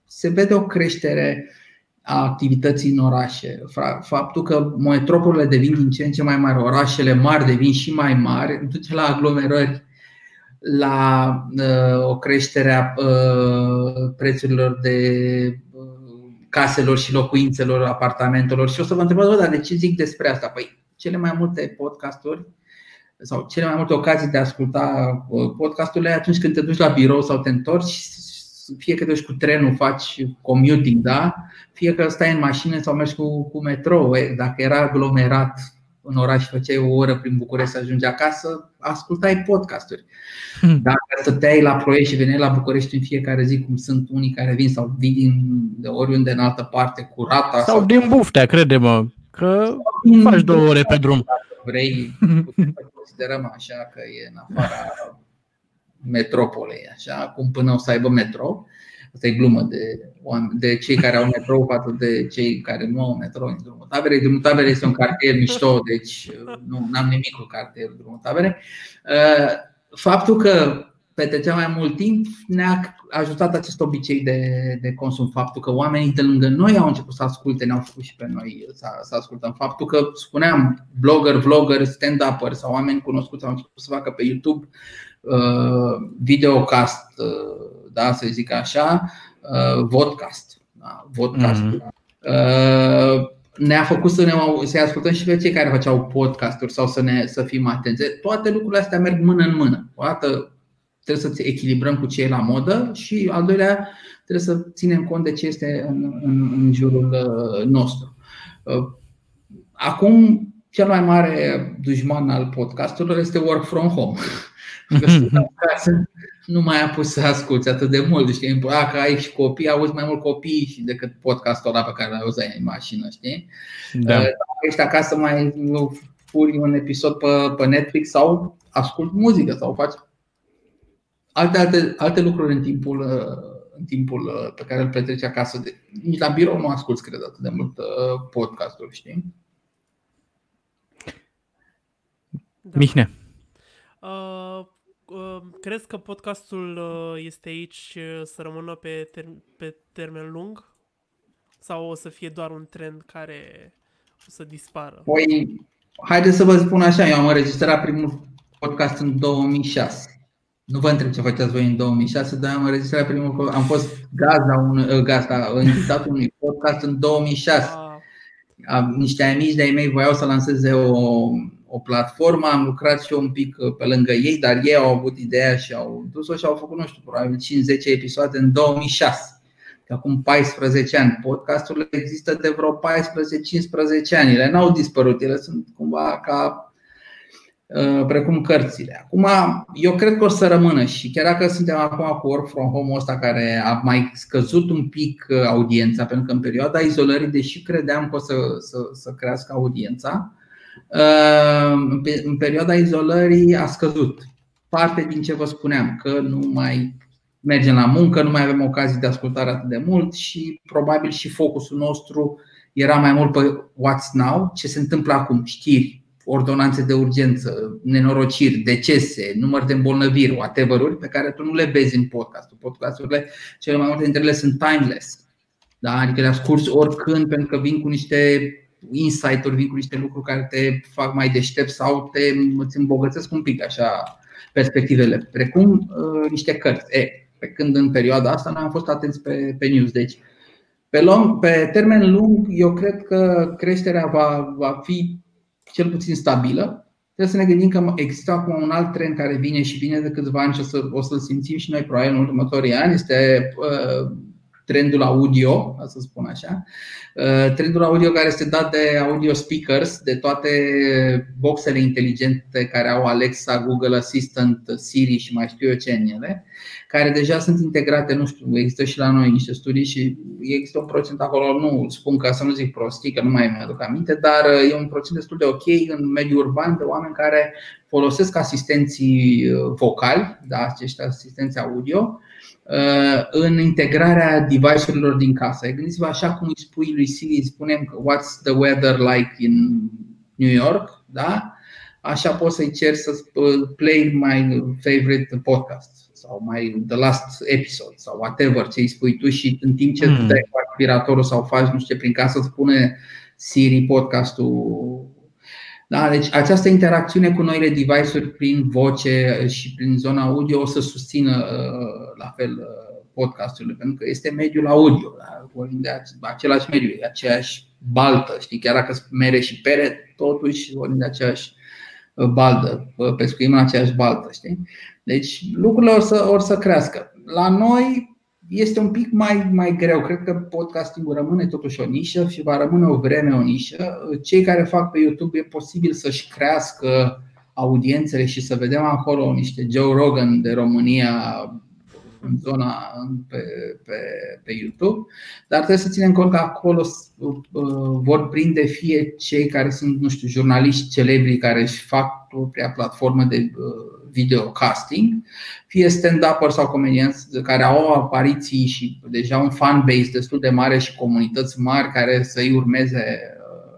se vede o creștere a activității în orașe. Faptul că metropolele devin din ce în ce mai mari, orașele mari devin și mai mari, duce la aglomerări, la uh, o creștere a uh, prețurilor de uh, caselor și locuințelor, apartamentelor. Și o să vă întrebați, dar de ce zic despre asta? Păi cele mai multe podcasturi sau cele mai multe ocazii de a asculta podcasturile atunci când te duci la birou sau te întorci, fie că te duci cu trenul, faci commuting, da? Fie că stai în mașină sau mergi cu, cu metrou. Dacă era aglomerat în oraș și făceai o oră prin București să ajungi acasă, ascultai podcasturi. Dacă stăteai la Ploiești și veneai la București în fiecare zi, cum sunt unii care vin sau vin din, de oriunde în altă parte cu rata sau, sau din Buftea, crede-mă, că faci două ore pe drum. Vrei, considerăm așa că e în afara metropolei, așa cum până o să aibă metrou. Asta e glumă de, de cei care au metrou față de cei care nu au metrou în Drumul Taberei. Drumul Taberei este un cartier mișto, deci nu am nimic cu cartierul Drumul Taberei. faptul că petreceam mai mult timp ne-a ajutat acest obicei de, de consum. Faptul că oamenii de lângă noi au început să asculte, ne-au făcut și pe noi să, să ascultăm. Faptul că, spuneam, blogger, vlogger, stand-upper sau oameni cunoscuți au început să facă pe YouTube uh, videocast, uh, da, să zic așa, uh, vodcast, da, vodcast. Mm-hmm. Uh, ne-a făcut să ne să ascultăm și pe cei care făceau podcasturi sau să ne să fim atenți. Toate lucrurile astea merg mână în mână. O dată trebuie să echilibrăm cu ce e la modă și al doilea trebuie să ținem cont de ce este în, în, în jurul nostru. Acum cel mai mare dușman al podcasturilor este work from home. Nu mai a pus să asculți atât de mult, știi? Dacă ai și copii, auzi mai mult copii decât podcastul ăla pe care l-ai auzit în mașină, știi? Da. Dacă ești acasă, mai puri un episod pe, pe Netflix sau asculti muzică sau faci Alte, alte, alte lucruri în timpul, în timpul pe care îl petreci acasă. De, nici la birou nu asculți, cred, atât de mult podcast-uri, știi? Da. Mihnea. Uh, uh, crezi că podcastul este aici să rămână pe, ter- pe termen lung? Sau o să fie doar un trend care o să dispară? Păi, haideți să vă spun așa, eu am înregistrat primul podcast în două mii șase. Nu vă întreb ce faceați voi în două mii șase, dar am înregistrat primul, am fost gazda unui gazda, invitat unui podcast în două mii șase. Niște amici de-ai mei voiau să lanseze o o platformă, am lucrat și eu un pic pe lângă ei, dar ei au avut ideea și au dus-o și au făcut, nu știu, probabil cinci zece episoade în două mii șase. De acum paisprezece ani. Podcasturile există de vreo paisprezece cincisprezece ani. Ele n-au dispărut, ele sunt cumva ca precum cărțile. Acum, eu cred că o să rămână și chiar dacă suntem acum cu work from home-ul ăsta care a mai scăzut un pic audiența, pentru că în perioada izolării, deși credeam că o să, să, să crească audiența, în perioada izolării a scăzut. Parte din ce vă spuneam, că nu mai mergem la muncă, nu mai avem ocazii de ascultare atât de mult și probabil și focusul nostru era mai mult pe what's now, ce se întâmplă acum, știri, ordonanțe de urgență, nenorociri, decese, număr de îmbolnăviri, whatever-uri pe care tu nu le vezi în podcast. Podcasturile, cele mai multe dintre ele sunt timeless, da? Adică le asculți oricând pentru că vin cu niște insight-uri, vin cu niște lucruri care te fac mai deștept sau te îți îmbogățesc un pic așa perspectivele, precum uh, niște cărți. E, pe când în perioada asta noi am fost atenți pe, pe news, deci pe, long, pe termen lung eu cred că creșterea va, va fi cel puțin stabilă. Trebuie să ne gândim că există acum un alt trend care vine și vine de câțiva ani și o, să, o să-l simțim și noi probabil în următorii ani. Este uh, trendul audio, să spun așa. Uh, trendul audio care este dat de audio speakers, de toate boxele inteligente care au Alexa, Google Assistant, Siri și mai știu eu ce în ele, care deja sunt integrate, nu știu, există și la noi niște studii și există un procent acolo, nu spun ca să nu zic prostii, că nu mai mi-aduc aminte, dar e un procent destul de ok în mediul urban de oameni care folosesc asistenții vocali, da, acești asistenți audio, în integrarea device-urilor din casă. Gândiți-vă așa cum îi spui lui Siri, spunem că what's the weather like in New York, da? Așa poți să-i ceri să play my favorite podcast sau mai the last episode sau whatever ce îi spui tu și în timp ce mm. dai cu aspiratorul sau faci nu știu ce prin casă, îți spune Siri podcastul. Da, deci această interacțiune cu noile device-uri prin voce și prin zona audio o să susțină la fel podcasturile, pentru că este mediul audio, da? Vorbim de același mediu, de aceeași baltă, știi, chiar dacă mere și pere, totuși vorbim de aceeași baldă, pescuim în aceeași baltă, știi? Deci lucrurile or să, or să crească. La noi este un pic mai, mai greu. Cred că podcastingul rămâne totuși o nișă și va rămâne o vreme o nișă. Cei care fac pe YouTube e posibil să-și crească audiențele și să vedem acolo niște Joe Rogan de România în zona pe, pe, pe YouTube, dar trebuie să ținem cont că acolo vor prinde fie cei care sunt, nu știu, jurnaliști celebri care își fac propria platformă de videocasting, fie stand-uperi sau comedianți care au apariții și deja un fanbase destul de mare și comunități mari care să-i urmeze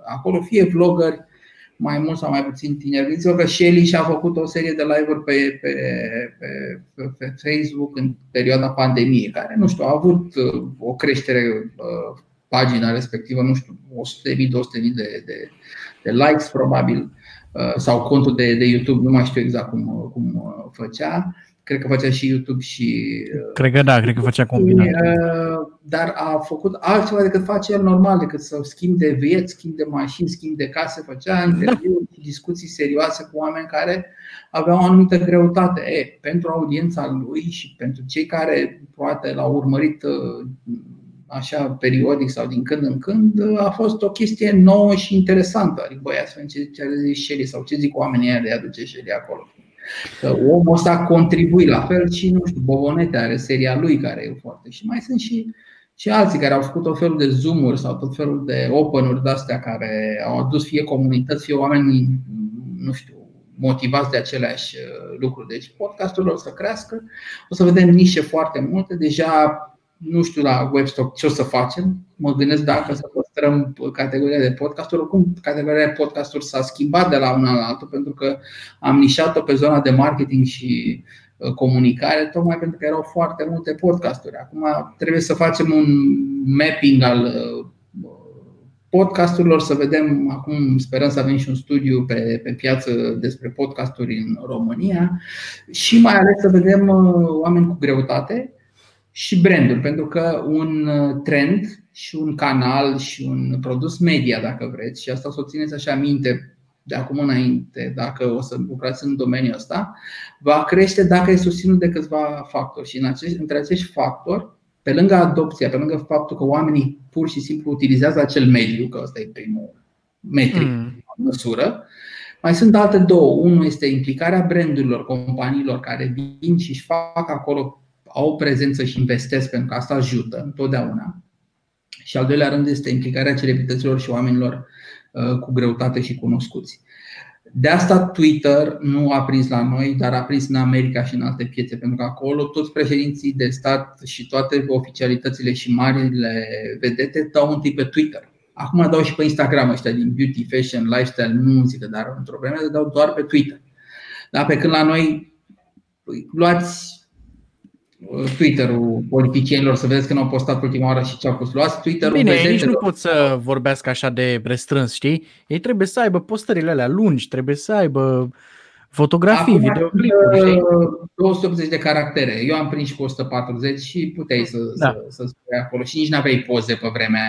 acolo, fie vloggeri mai mult sau mai puțin tineri. Gândiți-vă că Shelly și-a făcut o serie de live-uri pe, pe, pe, pe Facebook în perioada pandemiei, care nu știu, a avut o creștere, pagina respectivă, nu știu, o sută de mii, două sute de mii de, de, de likes probabil, sau contul de, de YouTube, nu mai știu exact cum, cum făcea. Cred că făcea și YouTube și... Cred că da, cred că făcea combinat. Dar a făcut altceva decât face el normal, decât să schimb de vieți, schimb de mașini, schimb de case. Făcea interviuri și discuții serioase cu oameni care aveau o anumită greutate. E, pentru audiența lui și pentru cei care poate l-au urmărit așa periodic sau din când în când, a fost o chestie nouă și interesantă. Adică, băi, astfel ce zice Shelly sau ce zic oamenii aia de a duce Shelly acolo. Omul ăsta contribuie la fel și, nu știu, Bobonete are seria lui care e foarte. Și mai sunt și, și alții care au făcut tot felul de zoom-uri sau tot felul de open-uri de-astea care au adus fie comunități, fie oameni, nu știu, motivați de aceleași lucruri. Deci podcastul o să crească, o să vedem nișe foarte multe. Deja nu știu la Webstock ce o să facem. Mă gândesc dacă să păstrăm categoria de podcasturi. Oricum, categoria de podcasturi s-a schimbat de la una la altul, pentru că am nișat-o pe zona de marketing și comunicare, tocmai pentru că erau foarte multe podcasturi. Acum trebuie să facem un mapping al podcasturilor, să vedem. Acum sperăm să avem și un studiu pe, pe piață despre podcasturi în România și mai ales să vedem oameni cu greutate și branduri, pentru că un trend și un canal și un produs media, dacă vreți, și asta o să o țineți așa minte de acum înainte, dacă o să lucrați în domeniul ăsta, va crește dacă e susținut de câțiva factori. Și în acești, între acești factori, pe lângă adopția, pe lângă faptul că oamenii pur și simplu utilizează acel mediu, că ăsta e primul metric, mm. măsură, mai sunt alte două. Unul este implicarea brandurilor, companiilor care vin și își fac acolo, au prezență și investesc, pentru că asta ajută întotdeauna. Și al doilea rând este implicarea celebrităților și oamenilor cu greutate și cunoscuți. De asta Twitter nu a prins la noi, dar a prins în America și în alte piețe, pentru că acolo toți președinții de stat și toate oficialitățile și marile vedete dau un tip pe Twitter. Acum dau și pe Instagram ăștia din beauty, fashion, lifestyle, nu muzică, dar într-o vreme le dau doar pe Twitter. Dar pe când la noi luați Twitter-ul politicienilor, să vedeți că n-au postat ultima oară și ce au pus. Luați Twitter-ul. Bine, ei nici nu pot să vorbească așa de restrâns, știi? Ei trebuie să aibă postările alea lungi, trebuie să aibă fotografii, videoclipuri, știi? două sute optzeci de caractere. Eu am prins cu o sută patruzeci și puteai să, da. să, să spui acolo și nici n-aveai poze pe vremea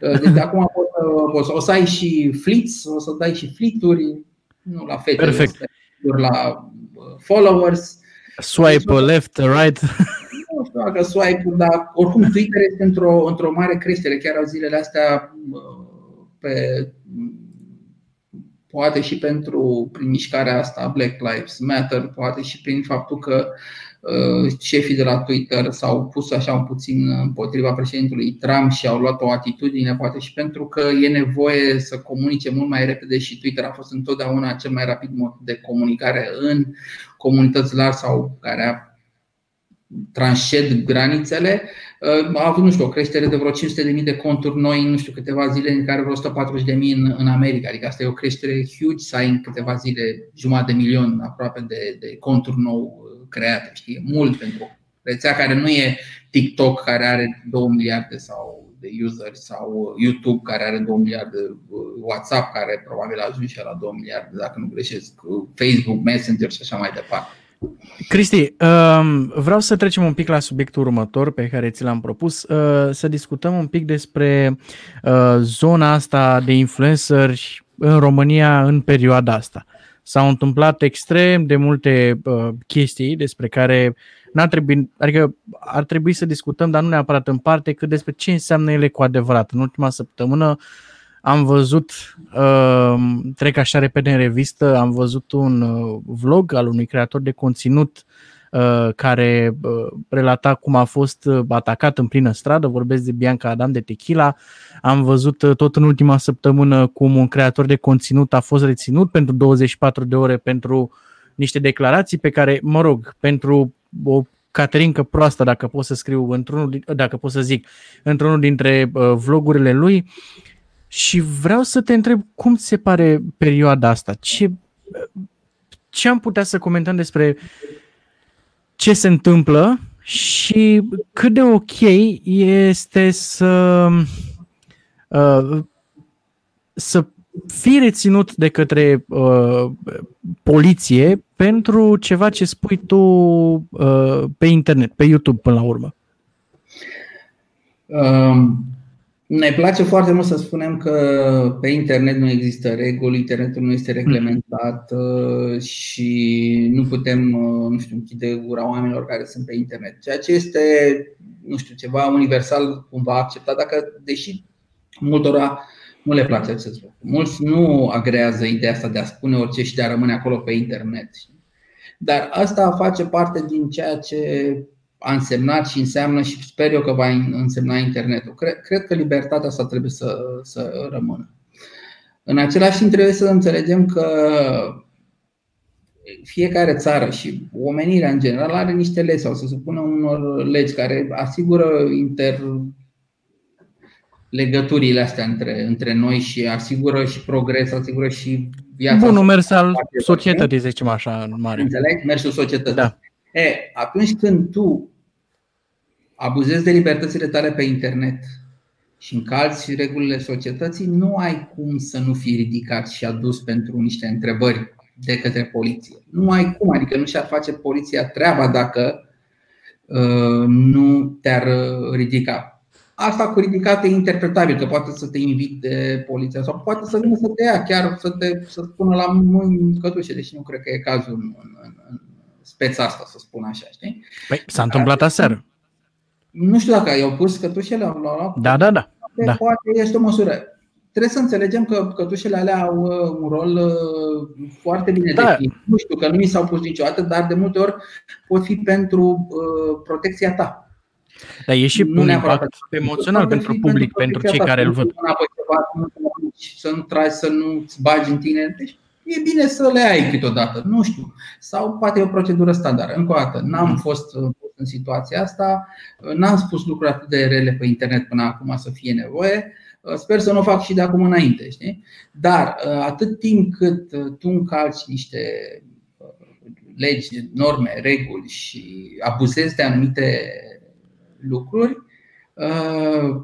aia. Deci de acum poți, o să ai și flits, o să dai și flituri, nu la fete, perfect. La followers. Swipe left, right. Nu știu dacă swipe-ul, dar oricum Twitter este într-o, într-o mare creștere. Chiar au zilele astea, pe, poate și pentru prin mișcarea asta Black Lives Matter, poate și prin faptul că uh, șefii de la Twitter s-au pus așa un puțin împotriva președintelui Trump și au luat o atitudine, poate și pentru că e nevoie să comunice mult mai repede și Twitter a fost întotdeauna cel mai rapid mod de comunicare în comunități largi sau care tranșed granițele. A avut, nu știu, o creștere de vreo cinci sute de mii de conturi noi, nu știu, câteva zile, în care vreo o sută patruzeci de mii în, în America. Adică asta e o creștere huge, să ai în câteva zile jumătate de milion aproape de, de conturi nou create. Știi? E mult pentru o rețea care nu e TikTok, care are două miliarde sau de useri, sau YouTube, care are două miliarde, WhatsApp, care probabil a ajuns și la două miliarde, dacă nu greșesc, Facebook, Messenger și așa mai departe. Cristi, vreau să trecem un pic la subiectul următor pe care ți l-am propus, să discutăm un pic despre zona asta de influenceri în România în perioada asta. S-au întâmplat extrem de multe chestii despre care n-ar trebui, adică ar trebui să discutăm, dar nu neapărat în parte, cât despre ce înseamnă ele cu adevărat. În ultima săptămână am văzut, trec așa repede în revistă, am văzut un vlog al unui creator de conținut care relata cum a fost atacat în plină stradă, vorbesc de Bianca Adam de Tequila. Am văzut tot în ultima săptămână cum un creator de conținut a fost reținut pentru douăzeci și patru de ore pentru niște declarații pe care, mă rog, pentru o caterincă proastă, dacă pot să scriu, într-unul, dacă pot să zic, într-unul dintre vlogurile lui. Și vreau să te întreb cum ți se pare perioada asta? Ce, ce am putea să comentăm despre ce se întâmplă și cât de ok este să, să fii reținut de către poliție pentru ceva ce spui tu pe internet, pe YouTube până la urmă? Um. Ne place foarte mult să spunem că pe internet nu există reguli, internetul nu este reglementat și nu putem, nu știu, închide gura oamenilor care sunt pe internet. Ceea ce este, nu știu, ceva universal cumva acceptat, dacă deși multora nu le place acest lucru. Mulți nu agrează ideea asta de a spune orice și de a rămâne acolo pe internet. Dar asta face parte din ceea ce a însemnat și înseamnă și sper eu că va însemna internetul. Cred, cred că libertatea asta trebuie să, să rămână. În același timp trebuie să înțelegem că fiecare țară și omenirea în general are niște legi sau se supune unor legi care asigură interlegăturile astea între, între noi și asigură și progres, asigură și viața. Bun, mers al societății, zicem așa, în mare. Înțelegi? Mersul societății. Da. E, atunci când tu abuzezi de libertățile tale pe internet și încalci regulile societății, nu ai cum să nu fii ridicat și adus pentru niște întrebări de către poliție. Nu ai cum, adică nu și-ar face poliția treaba dacă uh, nu te-ar ridica. Asta cu ridicat e interpretabil, că poate să te invite poliția sau poate să vină să te ia, chiar să te să pună la mâini cătușe, deși nu cred că e cazul în, în, în speța asta, să spun așa, știi? Păi, s-a întâmplat aseară. Nu știu dacă i-au pus cătușele, au luat. Da, da, da. Poate, da. Poate este o măsură. Trebuie să înțelegem că cătușele alea au un rol foarte bine da. definit. Nu știu că nu mi s-au pus niciodată, dar de multe ori pot fi pentru uh, protecția ta. Dar e și un impact emoțional pentru public, pentru, pentru cei care îl văd. Să nu tragi, să nu-ți bagi în tine. Deci, e bine să le ai câteodată, nu știu. Sau poate e o procedură standard. Încă o dată, n-am fost în situația asta, n-am spus lucruri atât de rele pe internet până acum să fie nevoie. Sper să nu o fac și de acum înainte, știi? Dar atât timp cât tu încalci niște legi, norme, reguli și abuzezi de anumite lucruri,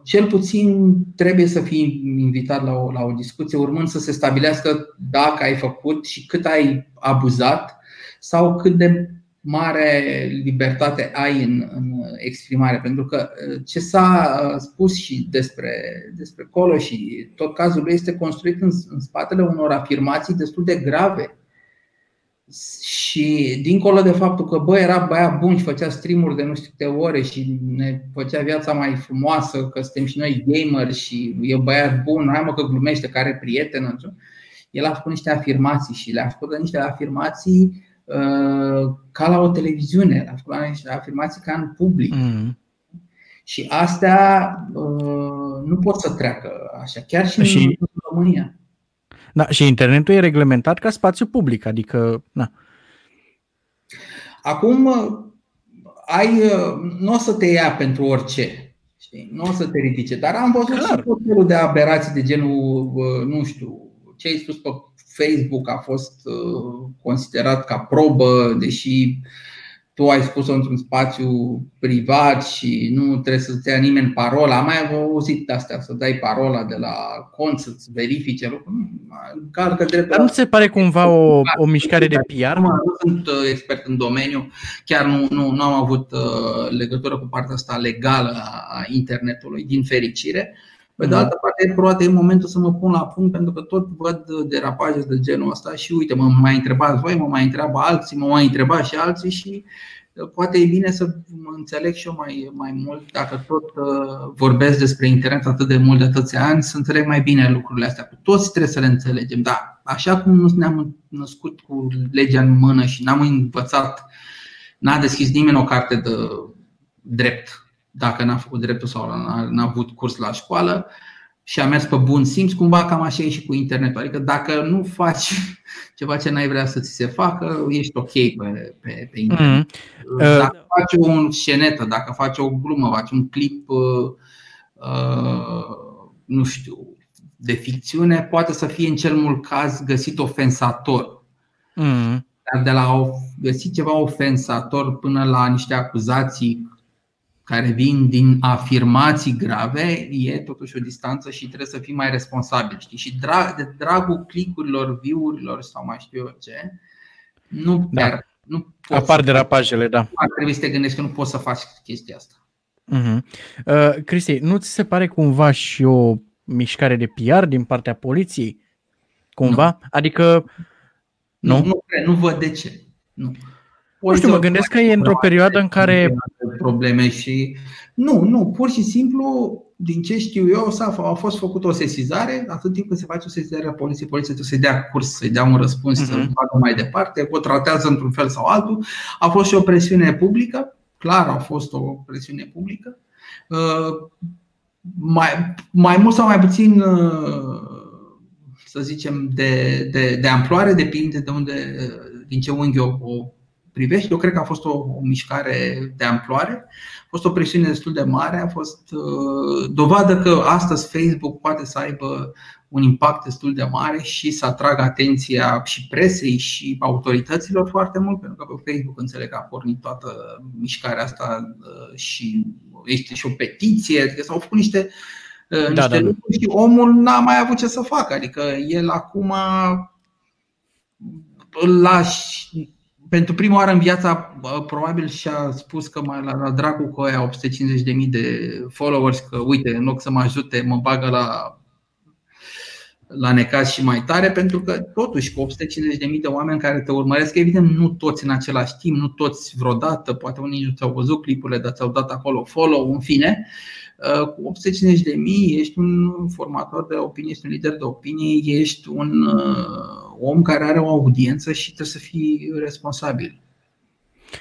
cel puțin trebuie să fii invitat la o, la o discuție, urmând să se stabilească dacă ai făcut și cât ai abuzat sau cât de mare libertate ai în, în exprimare. Pentru că ce s-a spus și despre, despre Colo și tot cazul lui este construit în, în spatele unor afirmații destul de grave. Și dincolo de faptul că bă, era băiat bun și făcea stream-uri de nu știu câte ore și ne făcea viața mai frumoasă, că suntem și noi gameri și e băiat bun, hai mă că glumește, care are prietenă. El a făcut niște afirmații și le-a făcut niște afirmații uh, ca la o televiziune, le-a făcut niște afirmații ca în public. Mm-hmm. Și astea uh, nu pot să treacă așa, chiar și, și... în România. Da, și internetul e reglementat ca spațiu public, adică, na. Acum ai nu o să te ia pentru orice, știi? Nu o să te ridice, dar am văzut Clar. și tot felul de aberații de genul, nu știu, ce ai spus pe Facebook a fost considerat ca probă, deși tu ai spus-o într-un spațiu privat și nu trebuie să-ți ia nimeni parola. Am mai auzit astea, să dai parola de la cont, să-ți verifice lucruri. Dar nu se pare cumva o, o mișcare de P R? Nu sunt expert în domeniu, chiar nu, nu, nu am avut legătură cu partea asta legală a internetului, din fericire. Pe de altă parte, probabil e momentul să mă pun la punct, pentru că tot văd derapaje de genul ăsta și uite, mă mai întrebați voi, mă mai întreabă alții, mă mai întreba și alții și poate e bine să mă înțeleg și eu mai, mai mult. Dacă tot vorbesc despre internet atât de mult de atâția ani, să înțeleg mai bine lucrurile astea. Cu toți trebuie să le înțelegem, dar așa cum nu ne-am născut cu legea în mână și n-am învățat, n-a deschis nimeni o carte de drept. Dacă n-a făcut dreptul sau n-a avut curs la școală și a mers pe bun simț, cumva cam așa e și cu internetul. Adică dacă nu faci ceva ce n-ai vrea să ți se facă, ești ok pe, pe, pe internet. Mm. Dacă faci o scenetă, dacă faci o glumă, faci un clip, uh, nu știu, de ficțiune poate să fie în cel mult caz găsit ofensator. Mm. Dar de la a găsi ceva ofensator până la niște acuzații care vin din afirmații grave, e totuși o distanță și trebuie să fii mai responsabil, știi? Și drag, de dragul click-urilor, view-urilor sau mai știu eu ce, nu, da. Chiar, nu poți apar derapajele, da. Ar trebui să te gândești că nu poți să faci chestia asta. Uh-huh. Uh, Cristi, nu ți se pare cumva și o mișcare de P R din partea poliției? Cumva? Nu. Adică... Nu, nu, nu, cred, nu văd de ce. Nu. Nu știu, mă gândesc că e într-o perioadă în care... probleme și Nu, nu, pur și simplu, din ce știu eu, s-a, a fost făcută o sesizare. Atât timp când se face o sesizare la poliție, poliția trebuie să-i dea curs, să-i dea un răspuns, uh-huh. să-l facă mai departe, o tratează într-un fel sau altul. A fost și o presiune publică, clar a fost o presiune publică. Mai, mai mult sau mai puțin, să zicem, de, de, de amploare, depinde de unde, din ce unghi o privești. Eu cred că a fost o, o mișcare de amploare, a fost o presiune destul de mare, a fost uh, dovadă că astăzi Facebook poate să aibă un impact destul de mare și să atragă atenția și presei și autorităților foarte mult, pentru că pe Facebook înțeleg că a pornit toată mișcarea asta uh, și este și o petiție, adică s-au făcut niște, uh, niște da, da, lucruri și omul n-a mai avut ce să facă, adică el acum lași. Pentru prima oară în viața probabil și-a spus că la dracu cu aia opt sute cincizeci de mii de followers, că uite, în loc să mă ajute, mă bagă la, la necaz și mai tare. Pentru că totuși cu opt sute cincizeci de mii de oameni care te urmăresc, evident nu toți în același timp, nu toți vreodată, poate unii nu ți-au văzut clipurile, dar ți-au dat acolo follow, în fine. Cu opt sute cincizeci de mii ești un formator de opinie, ești un lider de opinie, ești un om care are o audiență și trebuie să fii responsabil.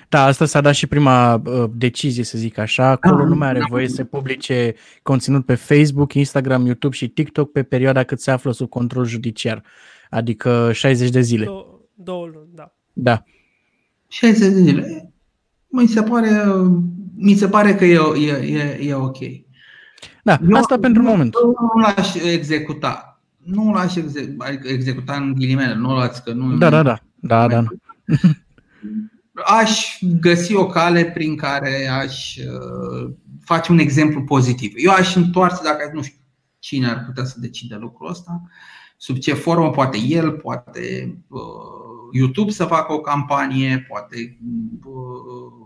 Da, asta s-a dat și prima decizie, să zic așa. Acolo da, lumea are da, voie da. să publice conținut pe Facebook, Instagram, YouTube și TikTok pe perioada cât se află sub control judiciar, adică șaizeci de zile. Două, două luni, da. Da. șaizeci de zile? Mi se pare, mi se pare că e, e, e, e ok. Da, eu, asta pentru eu, moment. Nu l-aș executa. Nu l-aș exec- adică executa în ghilimele, nu l-ați că nu... Da, da, da. da, da. Aș găsi o cale prin care aș uh, face un exemplu pozitiv. Eu aș întoarce, dacă nu știu cine ar putea să decide lucrul ăsta, sub ce formă, poate el, poate uh, YouTube să facă o campanie, poate uh,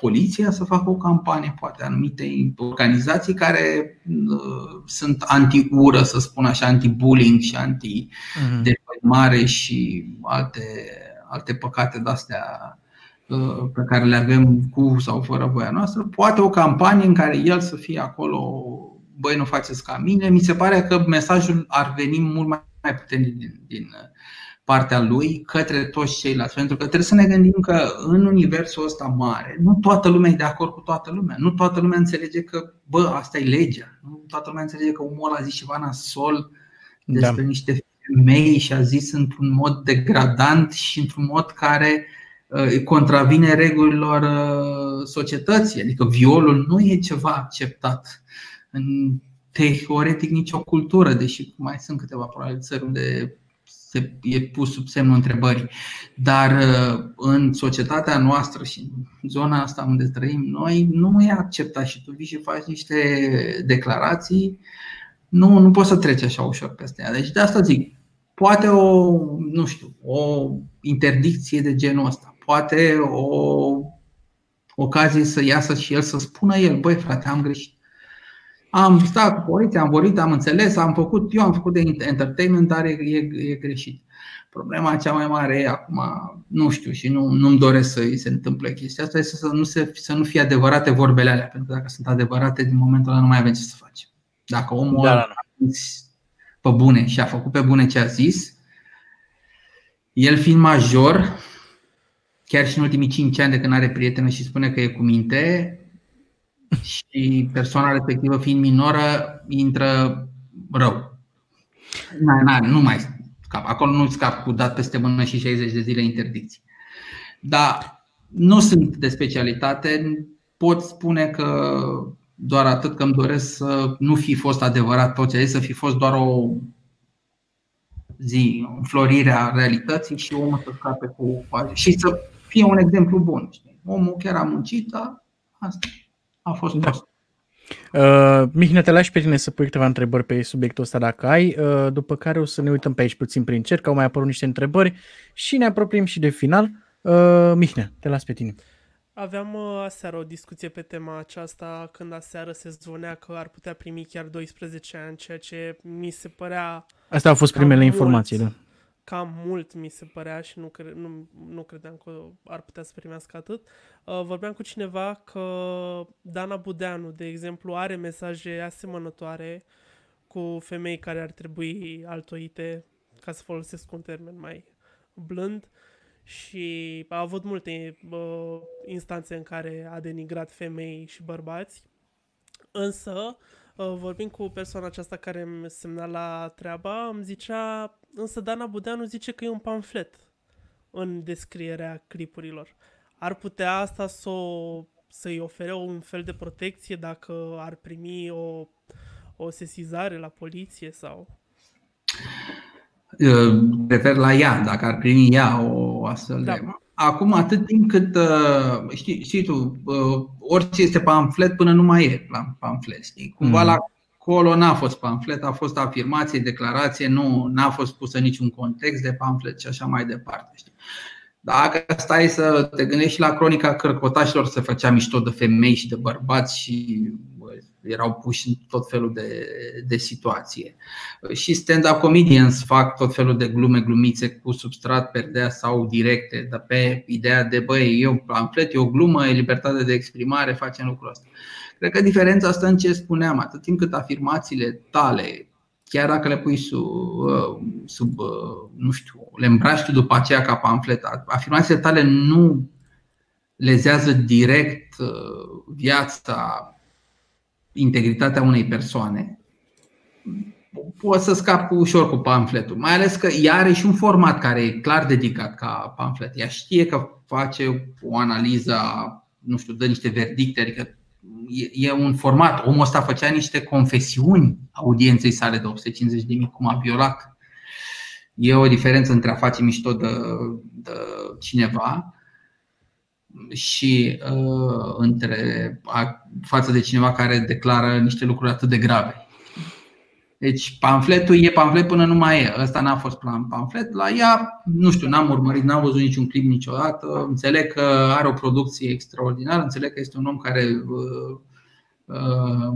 poliția să facă o campanie, poate anumite organizații care uh, sunt anti-ură, să spun așa, anti-bullying și anti-defăimare și alte, alte păcate de-astea uh, pe care le avem cu sau fără voia noastră. Poate o campanie în care el să fie acolo, băi, nu faceți ca mine. Mi se pare că mesajul ar veni mult mai puternic din, din partea lui către toți ceilalți. Pentru că trebuie să ne gândim că în universul ăsta mare nu toată lumea e de acord cu toată lumea. Nu toată lumea înțelege că, bă, asta e legea. Nu toată lumea înțelege că omul a zis ceva nasol despre da. niște femei și a zis într-un mod degradant și într-un mod care contravine regulilor societății. Adică violul nu e ceva acceptat în teoretic nicio cultură, deși mai sunt câteva probabil țări unde se e pus sub semnul întrebării. Dar în societatea noastră și în zona asta unde trăim noi, nu e acceptat și tu vii și faci niște declarații, nu, nu poți să treci așa ușor peste ea. Deci de asta zic, poate o, nu știu, o interdicție de genul ăsta, poate o ocazie să iasă și el să spună el, băi frate, am greșit. Am stat cu poliția, am vorbit, am înțeles, am făcut, eu am făcut de entertainment, dar e, e, e greșit. Problema cea mai mare e acum, nu știu și nu, nu-mi doresc să îi se întâmple chestia asta, este să nu, se, să nu fie adevărate vorbele alea, pentru că dacă sunt adevărate, din momentul ăla nu mai avem ce să facem. Dacă omul da, da, da. a zis pe bune și a făcut pe bune ce a zis, el fiind major, chiar și în ultimii cinci ani de când are prietenă și spune că e cu minte, și persoana respectivă fiind minoră, intră rău. Na, na, nu mai scap. Acolo nu scap cu dat peste mână și șaizeci de zile interdicții. Dar nu sunt de specialitate. Pot spune că doar atât, că îmi doresc să nu fi fost adevărat tot ce a zis, să fi fost doar o zi înflorirea realității și omul să scape cu coajă. Și să fie un exemplu bun, știi? Omul chiar a muncit, dar asta a fost da. Prost. Uh, Mihnea, te lași pe tine să pui câteva întrebări pe subiectul ăsta dacă ai, uh, după care o să ne uităm pe aici puțin prin cerc, au mai apărut niște întrebări și ne apropiem și de final. uh, Mihnea, te las pe tine. Aveam aseară o discuție pe tema aceasta, când aseară se zvonea că ar putea primi chiar doisprezece ani, ceea ce mi se părea... Astea au fost primele mult, informații, da. Cam mult mi se părea și nu, cre- nu, nu credeam că ar putea să primească atât. Vorbeam cu cineva că Dana Budeanu, de exemplu, are mesaje asemănătoare cu femei care ar trebui altoite, ca să folosesc un termen mai blând. Și a avut multe uh, instanțe în care a denigrat femei și bărbați. Însă, uh, vorbind cu persoana aceasta care îmi semnala treaba, îmi zicea, însă Dana Budeanu zice că e un pamflet în descrierea clipurilor. Ar putea asta s-o, să-i ofere un fel de protecție dacă ar primi o, o sesizare la poliție sau... Refer la ea, dacă ar primi ea o astfel de... Da. Acum, atât timp cât, știi, știi tu, orice este pamflet până nu mai e pamflet, știi? Cumva mm. la colo n-a fost pamflet, a fost afirmație, declarație, nu, n-a fost pusă niciun context de pamflet și așa mai departe, știi? Dacă stai să te gândești și la cronica cărcotașilor, se făcea mișto de femei și de bărbați și erau puși în tot felul de, de situație. Și stand-up comedians fac tot felul de glume, glumițe cu substrat, perdea sau directe, dar pe ideea de băi, e un pamflet, e o glumă, e libertate de exprimare, facem lucrul ăsta. Cred că diferența asta în ce spuneam, atât timp cât afirmațiile tale, chiar dacă le pui sub, sub nu știu, le îmbraci tu după aceea ca pamflet, afirmațiile tale nu lezează direct viața, integritatea unei persoane, poți să scapi ușor cu pamfletul. Mai ales că ea are și un format care e clar dedicat ca pamflet. Ea știe că face o analiză, nu știu, dă niște verdicte, adică e un format. Omul ăsta făcea niște confesiuni audienței sale de opt sute cincizeci de mii, cum a violat. E o diferență între a face mișto de, de cineva și uh, între a, față de cineva care declară niște lucruri atât de grave. Deci pamfletul e pamflet până nu mai e. Ăsta n-a fost pamflet. La ea, nu știu, n-am urmărit, n-am văzut niciun clip niciodată. Înțeleg că are o producție extraordinară, înțeleg că este un om care uh, uh,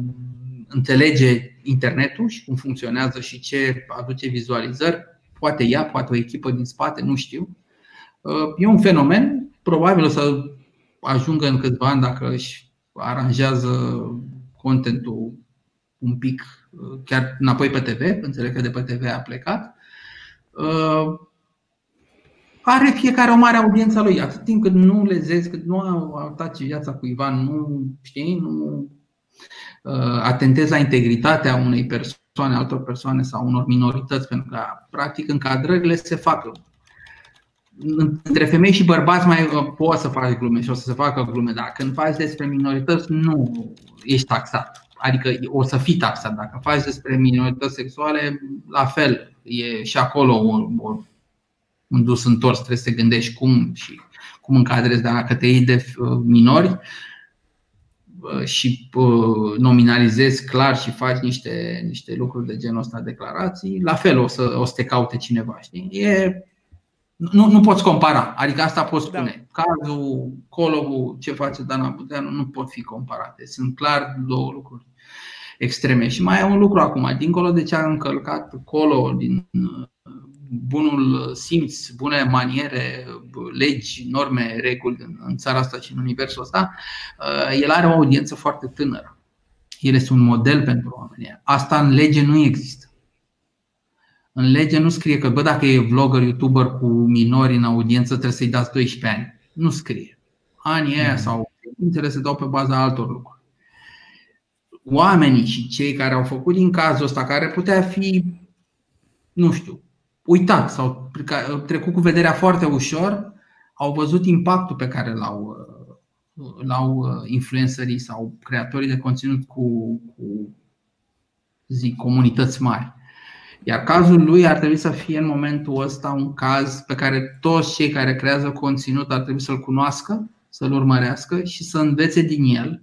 înțelege internetul și cum funcționează și ce aduce vizualizări. Poate ea, poate o echipă din spate, nu știu. uh, E un fenomen. Probabil o să ajungă în câțiva ani, dacă își aranjează contentul un pic, chiar înapoi pe te ve, înțeleg că de pe te ve a plecat. Are fiecare o mare audiență lui, atât timp cât nu lezezi, cât nu ataci viața cuiva, nu, știi, nu atentezi la integritatea unei persoane, altor persoane sau unor minorități, pentru că practic încadrările se fac. Între femei și bărbați mai poți să faci glume și o să se facă glume, dar când faci despre minorități nu ești taxat. Adică o să fii taxat. Dacă faci despre minorități sexuale, la fel, e și acolo un dus întors, trebuie să te gândești cum și cum încadrezi. Dacă te iei de minori și nominalizezi clar și faci niște, niște lucruri de genul ăsta, declarații, la fel o să, o să te caute cineva, știi? E... Nu, nu poți compara, adică asta pot spune. Da. Cazul, colobul, ce face Dana Budeanu, nu pot fi comparate. Sunt clar două lucruri extreme. Și mai e un lucru acum, dincolo de ce a încălcat colo din bunul simț, bune maniere, legi, norme, reguli în țara asta și în universul ăsta, el are o audiență foarte tânără. El este un model pentru oameni. Asta în lege nu există. În lege nu scrie că, bă, dacă e vlogger, youtuber cu minori în audiență, trebuie să-i dați doisprezece ani. Nu scrie. Anii aia sau cerințele se dau pe baza altor lucruri. Oamenii și cei care au făcut din cazul ăsta, care putea fi, nu știu, uitat sau trecut cu vederea foarte ușor, au văzut impactul pe care l-au, l-au influencerii sau creatorii de conținut cu, cu zic, comunități mari. Iar cazul lui ar trebui să fie în momentul ăsta un caz pe care toți cei care creează conținut ar trebui să-l cunoască, să-l urmărească și să învețe din el.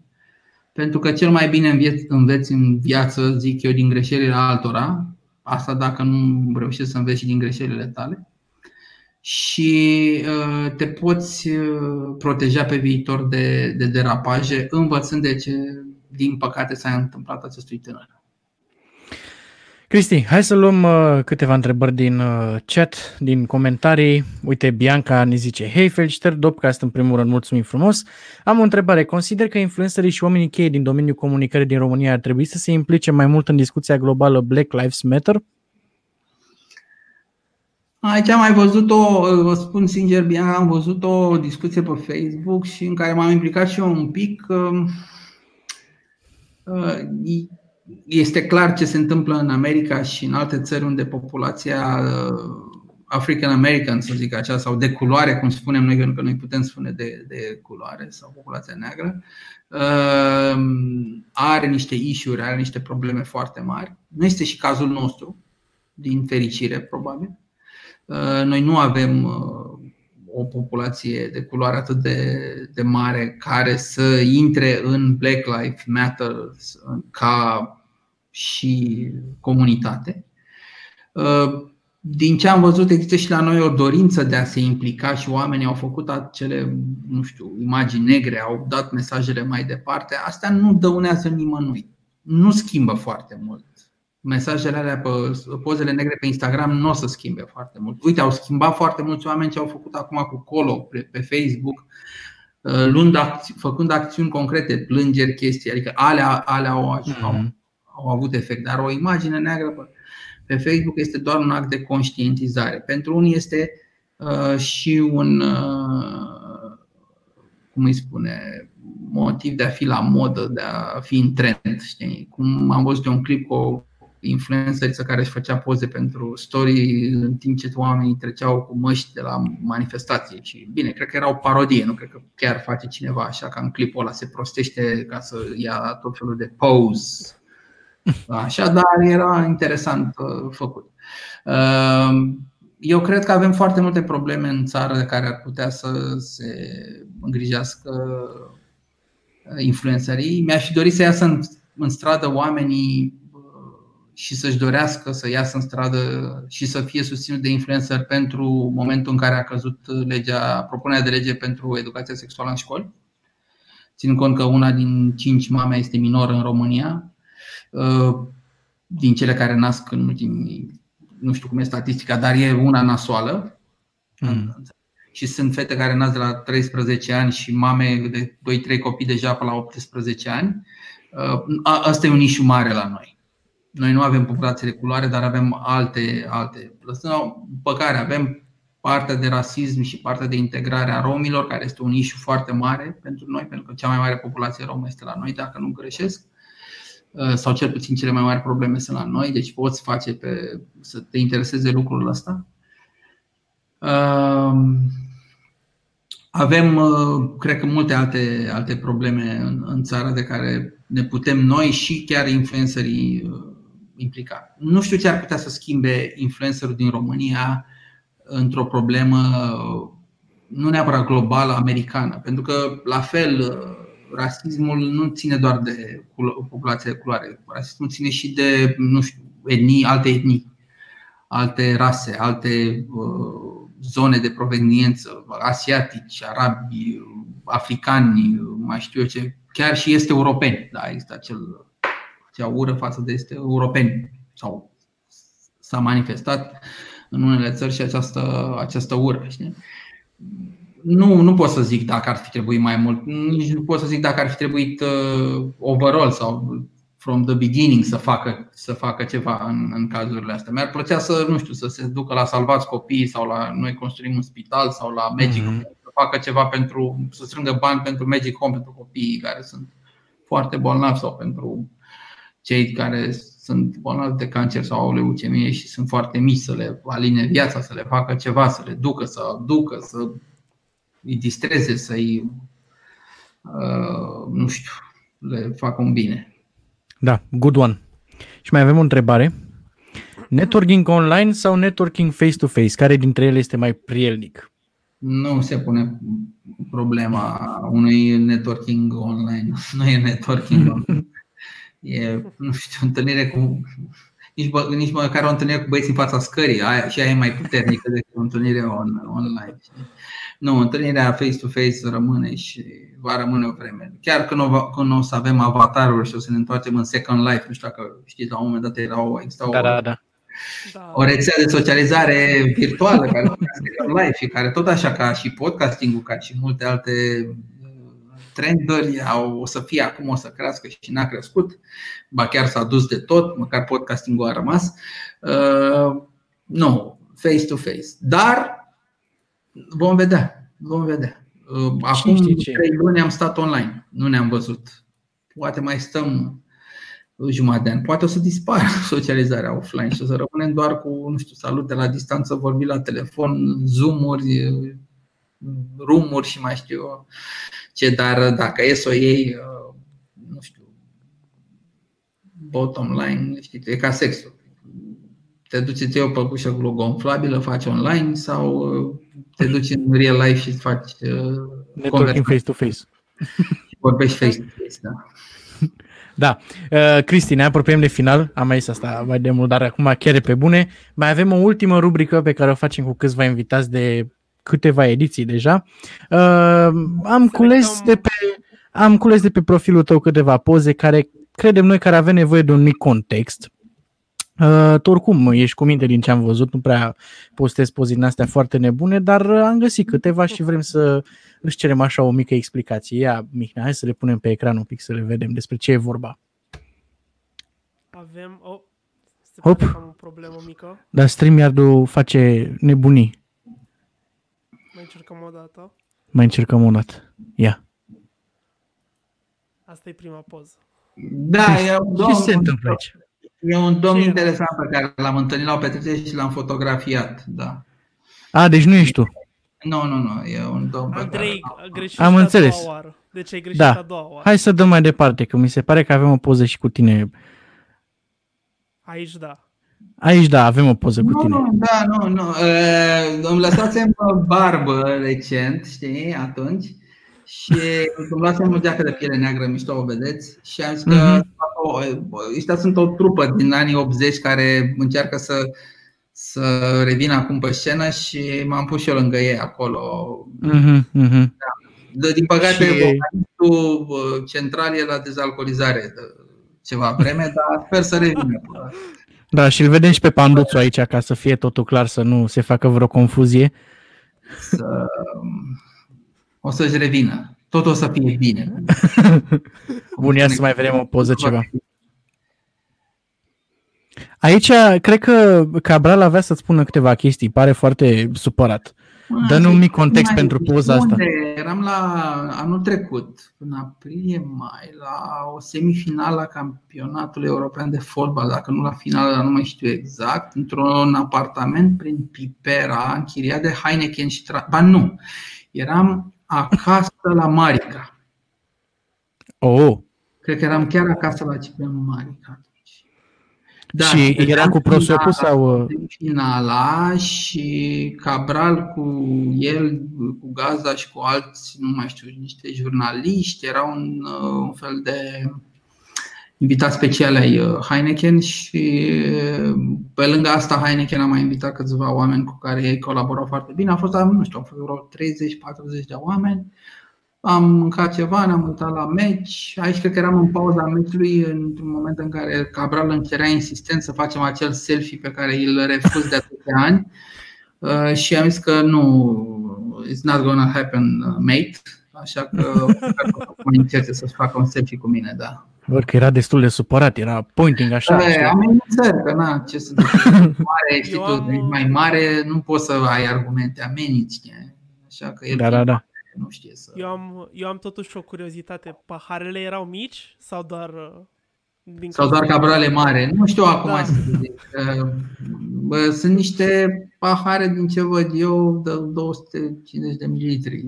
Pentru că cel mai bine înveți în viață, zic eu, din greșelile altora. Asta dacă nu reușești să înveți și din greșelile tale. Și te poți proteja pe viitor de, de derapaje, învățând de ce, din păcate, s-a întâmplat acestui tânăr. Cristi, hai să luăm uh, câteva întrebări din uh, chat, din comentarii. Uite, Bianca ne zice: Hei, felicitări, Dobcast, în primul rând, mulțumim frumos. Am o întrebare. Consider că influencerii și oamenii cheie din domeniul comunicării din România ar trebui să se implice mai mult în discuția globală Black Lives Matter? Aici am mai văzut-o, vă spun sincer, Bianca, am văzut o discuție pe Facebook și în care m-am implicat și eu un pic. Uh, uh, Este clar ce se întâmplă în America și în alte țări unde populația African-American, să zic așa, sau de culoare, cum spunem noi, pentru că noi putem spune de, de culoare sau populația neagră, are niște issue-uri, are niște probleme foarte mari. Nu este și cazul nostru, din fericire, probabil. Noi nu avem o populație de culoare atât de, de mare care să intre în Black Lives Matter ca și comunitate. Din ce am văzut, există și la noi o dorință de a se implica și oamenii au făcut acele, nu știu, imagini negre, au dat mesajele mai departe. Asta nu dăunează nimănui, nu schimbă foarte mult. Mesajele alea, pe, pozele negre pe Instagram nu o să schimbe foarte mult. Uite, au schimbat foarte mulți oameni ce au făcut acum cu Colo pe, pe Facebook, luând acți- făcând acțiuni concrete, plângeri, chestii, adică alea, alea au, au, au avut efect. Dar o imagine neagră pe, pe Facebook este doar un act de conștientizare. Pentru unii este uh, și un, uh, cum îi spune, motiv de a fi la modă, de a fi în trend, știi? Cum am văzut eu un clip cu influențăriță care își făcea poze pentru story în timp ce oamenii treceau cu măști de la manifestație. Și bine, cred că era o parodie, nu cred că chiar face cineva așa ca în clipul ăla se prostește ca să ia tot felul de pose. Așa, dar era interesant făcut. Eu cred că avem foarte multe probleme în țară de care ar putea să se îngrijească influențării. Mi-aș fi dorit să iasă în, în stradă oamenii și să-și dorească să iasă în stradă și să fie susținut de influencer pentru momentul în care a căzut legea, propunerea de lege pentru educația sexuală în școli. Țin cont că una din cinci mame este minoră în România, din cele care nasc în ultimii, nu știu cum e statistica, dar e una nasoală. Mm. Și sunt fete care nasc de la treisprezece ani și mame de doi trei copii deja până la optsprezece ani. Asta e un issue mare la noi. Noi nu avem populație de culoare, dar avem alte, alte pe care avem partea de rasism și partea de integrare a romilor, care este un issue foarte mare pentru noi, pentru că cea mai mare populație romă este la noi, dacă nu greșesc, sau cel puțin cele mai mari probleme sunt la noi, deci poți face pe, să te intereseze lucrul ăsta. Avem, cred că, multe alte, alte probleme în, în țară de care ne putem noi și chiar influencerii implicat. Nu știu ce ar putea să schimbe influencerul din România într-o problemă nu neapărat globală, americană. Pentru că, la fel, rasismul nu ține doar de populația de culoare. Rasismul ține și de, nu știu, etnii, alte etnii, alte rase, alte zone de proveniență, asiatici, arabi, africani, mai știu eu ce, chiar și este europeni. Da, există acel cea ură față de este europeni sau s-a manifestat în unele țări și această, această ură, știi? Nu, nu pot să zic dacă ar fi trebuit mai mult, nici nu pot să zic dacă ar fi trebuit overall sau from the beginning să facă, să facă ceva în, în cazurile astea. Mi-ar plăcea să, nu știu, să se ducă la Salvați Copiii sau la Noi Construim un Spital sau la Magic Home, mm-hmm. să facă ceva pentru, să strângă bani pentru Magic Home, pentru copiii care sunt foarte bolnavi sau pentru cei care sunt bolnavi de cancer sau au leucemie și sunt foarte mici, să le aline viața, să le facă ceva, să le ducă, să ducă, să îi distreze, să îi, uh, nu știu, le facă un bine. Da, good one. Și mai avem o întrebare Networking online sau networking face-to-face? Care dintre ele este mai prielnic? Nu se pune problema unui networking online. Nu e networking online. E, nu știu, o întâlnire cu... Nici, bă, nici măcar o întâlnire cu băieți în fața scării. Aia, și aia e mai puternică decât o întâlnire on, online. Nu, întâlnirea face-to-face rămâne și va rămâne o vreme. Chiar când o, când o să avem avataruri și o să ne întoarcem în Second Life, nu știu dacă știți, la un moment dat era o, extra o, da, da, da. o rețea de socializare virtuală care era Second Life și care tot așa ca și podcastingul, ca și multe alte trenduri au, o să fie acum, o să crească și n-a crescut, ba chiar s-a dus de tot, măcar podcastingul a rămas. Uh, nu, face-to-face. Dar vom vedea, vom vedea. Uh, acum trei luni am stat online, nu ne-am văzut. Poate mai stăm jumătate de an, poate o să dispară socializarea offline și o să rămânem doar cu, nu știu, salut de la distanță, vorbi la telefon, zoom-uri, room-uri și mai știu eu ce, dar dacă e să o iei, nu știu, bottom line, știi, e ca sexul. Te duci, ți-ai o păpușă gonflabilă, faci online sau te duci în real life și faci networking face-to-face. Vorbești face-to-face, da. Da. Uh, Cristi, ne apropiem de final. Am aici asta mai de mult, dar acum chiar pe bune. Mai avem o ultimă rubrică pe care o facem cu câțiva invitați de câteva ediții deja. Uh, am, cules de pe, am cules de pe profilul tău câteva poze care credem noi care avem nevoie de un mic context. Uh, tu oricum ești cu minte din ce am văzut, nu prea postezi poze din astea foarte nebune, dar am găsit câteva și vrem să își cerem așa o mică explicație. Ia, Mihnea, hai să le punem pe ecran un pic să le vedem despre ce e vorba. Avem o, Hop. o problemă mică. Dar StreamYard-ul face nebunii. Mai încercăm o dată. Mai încercăm o dată. Ia. Asta e prima poză. Da, ce, eu, ce se întâmplă aici? E un domn ce interesant pe care l-am întâlnit la o petrecere și l-am fotografiat, da. A, deci nu ești tu. Nu, nu, nu, e un domn Andrei, greșit. Am înțeles. A doua oară. Deci ai greșit da. a doua oară. Hai să dăm mai departe, că mi se pare că avem o poză și cu tine. Aici da. Aici da, avem o poză nu, cu tine. Nu, da, nu, nu. Uh, îmi lăsasem barbă recent, știi, atunci. Și îmi lăsasem o geacă de piele neagră, mișto, o vedeți. Și am zis că mm-hmm. ăștia sunt o trupă din anii optzeci care încearcă să, să revină acum pe scenă și m-am pus și eu lângă ei acolo. Mm-hmm, mm-hmm. Da. Din păcate, și... vocalistul central e la dezalcoolizare de ceva vreme, dar sper să revină. Da, și îl vedem și pe Panduțu aici, ca să fie totul clar, să nu se facă vreo confuzie. Să... O să-și revină. Tot o să fie bine. Bun, ia să mai vedem o poză ceva. Aici, cred că Cabral avea să-ți spună câteva chestii. Pare foarte supărat. Dă-ne un mic context pentru poza asta. Eram la anul trecut, în aprilie, mai, la o semifinală a campionatului european de fotbal, dacă nu la finală, dar nu mai știu exact, într-un apartament prin Pipera, închiriat de Heineken și... Tra- ba nu, eram... acasă la Marica. Oh. Cred că eram chiar acasă la Ciprian Marica. Da, și era cu prosopul sau? Finala și Cabral cu el, cu gazda și cu alți, nu mai știu, niște jurnaliști. Era un, un fel de invitat special ai Heineken și pe lângă asta Heineken a mai invitat câțiva oameni cu care ei colaborau foarte bine. A fost, nu știu, vreo treizeci-patruzeci de oameni. Am mâncat ceva, ne-am uitat la meci. Aici cred că eram în pauza meciului, într-un moment în care Cabral îmi cerea insistent să facem acel selfie pe care îl refuz de atâția ani. Și am zis că nu, it's not gonna happen, mate. Așa că mai încerce să-și facă un selfie cu mine, da. Văd că era destul de supărat, era pointing așa. Da, am amenințări, că na, ce să mare, știi tu, am... mai mare, nu poți să ai argumente, amenici, așa că el da, da, da. nu știe să... Eu am, eu am totuși o curiozitate, paharele erau mici sau doar... Din sau doar Cabrale mare, nu știu acum da. să zic. Bă, sunt niște pahare, din ce văd eu, de două sute cincizeci de mililitri.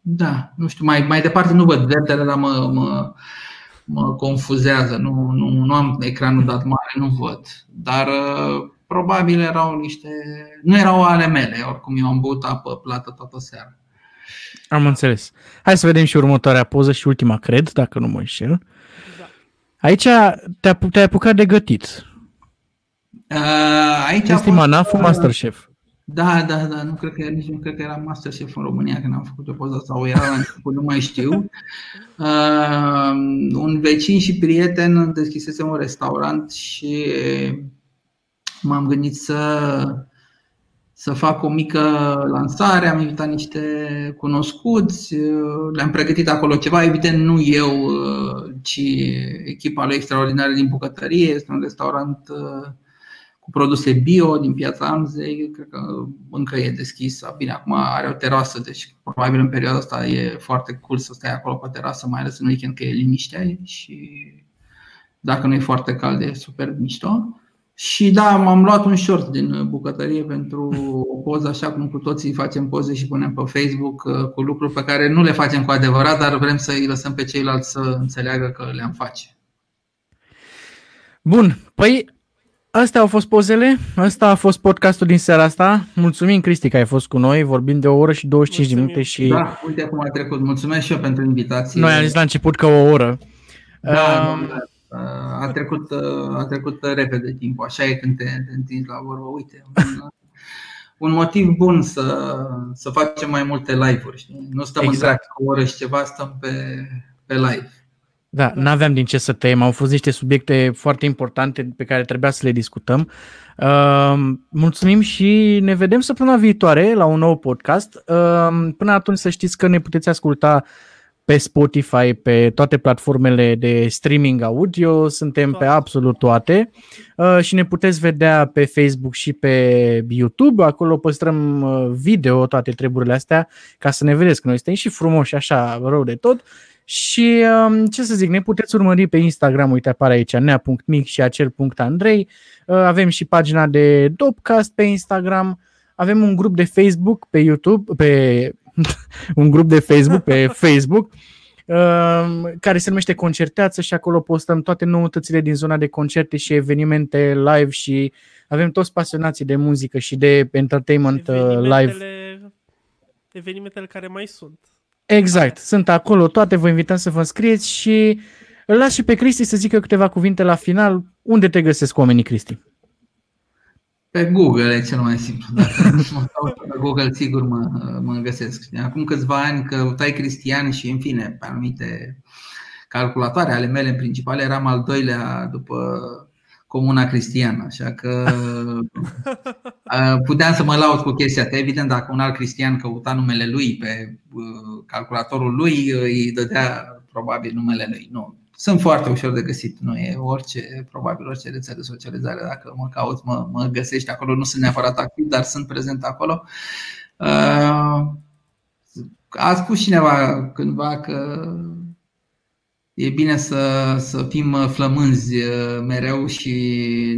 Da, nu știu, mai, mai departe nu văd, vertele la mă... mă mă confuzează, nu, nu, nu am ecranul dat mare, nu văd. Dar probabil erau niște, nu erau ale mele, oricum eu am băut apă plată toată seara. Am înțeles. Hai să vedem și următoarea poză și ultima, cred, dacă nu mă înșel. Aici te-ai apucat de gătit. Aici Cristian Manafu, Masterchef. Da, da, da, nu cred că, nici nu cred că era Masterchef în România când am făcut o poză sau era la început, nu mai știu. Uh, un vecin și prieten deschisese un restaurant și m-am gândit să, să fac o mică lansare, am invitat niște cunoscuți, le-am pregătit acolo ceva, evident nu eu, ci echipa lui extraordinară din bucătărie, este un restaurant produse bio din Piața Amzei, cred că încă e deschis, bine, acum are o terasă, deci probabil în perioada asta e foarte cool să stai acolo pe terasă, mai ales în weekend că e liniștea și dacă nu e foarte cald e super mișto. Și da, m-am luat un short din bucătărie pentru o poză, așa cum cu toții facem poze și punem pe Facebook cu lucruri pe care nu le facem cu adevărat, dar vrem să îi lăsăm pe ceilalți să înțeleagă că le-am face. Bun, păi astea au fost pozele, ăsta a fost podcastul din seara asta. Mulțumim, Cristi, că ai fost cu noi, vorbim de o oră și douăzeci și cinci de minute și... Da, uite cum a trecut, mulțumesc și eu pentru invitație. Noi am zis la început că o oră. Da, uh... nu, a, trecut, a trecut repede timpul, așa e când te, te întinzi la vorbă, uite. Un, un motiv bun să, să facem mai multe live-uri, știi? Nu stăm exact în o oră și ceva, stăm pe, pe live. Da, n-aveam din ce să tăiem, au fost niște subiecte foarte importante pe care trebuia să le discutăm. Uh, mulțumim și ne vedem săptămâna viitoare la un nou podcast. Uh, până atunci să știți că ne puteți asculta pe Spotify, pe toate platformele de streaming audio, suntem pe absolut toate uh, și ne puteți vedea pe Facebook și pe YouTube, acolo păstrăm video toate treburile astea ca să ne vedeți că noi suntem și frumoși așa rău de tot. Și ce să zic, ne puteți urmări pe Instagram, uite apare aici nea.mic și acel.andrei. Avem și pagina de Dobcast pe Instagram. Avem un grup de Facebook pe YouTube, pe un grup de Facebook pe Facebook care se numește Concerteață și acolo postăm toate noutățile din zona de concerte și evenimente live și avem toți pasionații de muzică și de entertainment live. Evenimentele care mai sunt. Exact, sunt acolo toate, vă invităm să vă înscrieți și îl las și pe Cristi să zică câteva cuvinte la final. Unde te găsesc oamenii, Cristi? Pe Google e cel mai simplu. Pe Google sigur mă, mă găsesc. Acum câțiva ani căutai Cristian și în fine, pe anumite calculatoare ale mele în principal, eram al doilea după Comuna Cristiană, așa că puteam să mă laud cu chestia asta. Evident, dacă un alt Cristian căuta numele lui pe calculatorul lui, îi dădea probabil numele lui. Nu, sunt foarte ușor de găsit. Nu e orice, probabil orice rețea de socializare. Dacă mă cauți, mă, mă găsești acolo. Nu sunt neapărat activ, dar sunt prezent acolo. A spus cineva cândva că e bine să, să fim flămânzi mereu și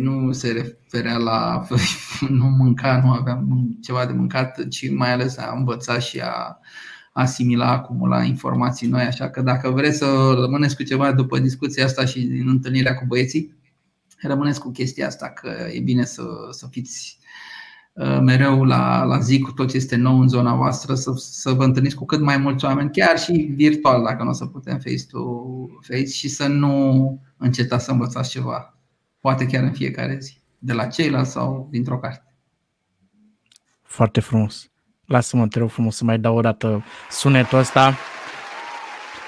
nu se referea la nu mânca, nu aveam ceva de mâncat, ci mai ales a învăța și a asimila, a acumula informații noi. Așa că dacă vreți să rămâneți cu ceva după discuția asta și din întâlnirea cu băieții, rămâneți cu chestia asta, că e bine să, să fiți mereu la, la zi cu tot ce este nou în zona voastră, să, să vă întâlniți cu cât mai mulți oameni, chiar și virtual dacă nu o să putem face-to-face și să nu încetați să învățați ceva, poate chiar în fiecare zi, de la ceilalți sau dintr-o carte. Foarte frumos. Lasă-mă, te rog frumos să mai dau o dată sunetul ăsta.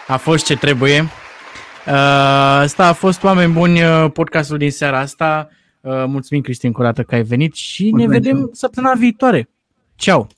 A fost ce trebuie. Asta a fost, oameni buni, podcastul din seara asta. Mulțumim, Cristian, încă o dată că ai venit și mulțumim. Ne vedem săptămâna viitoare. Ceau!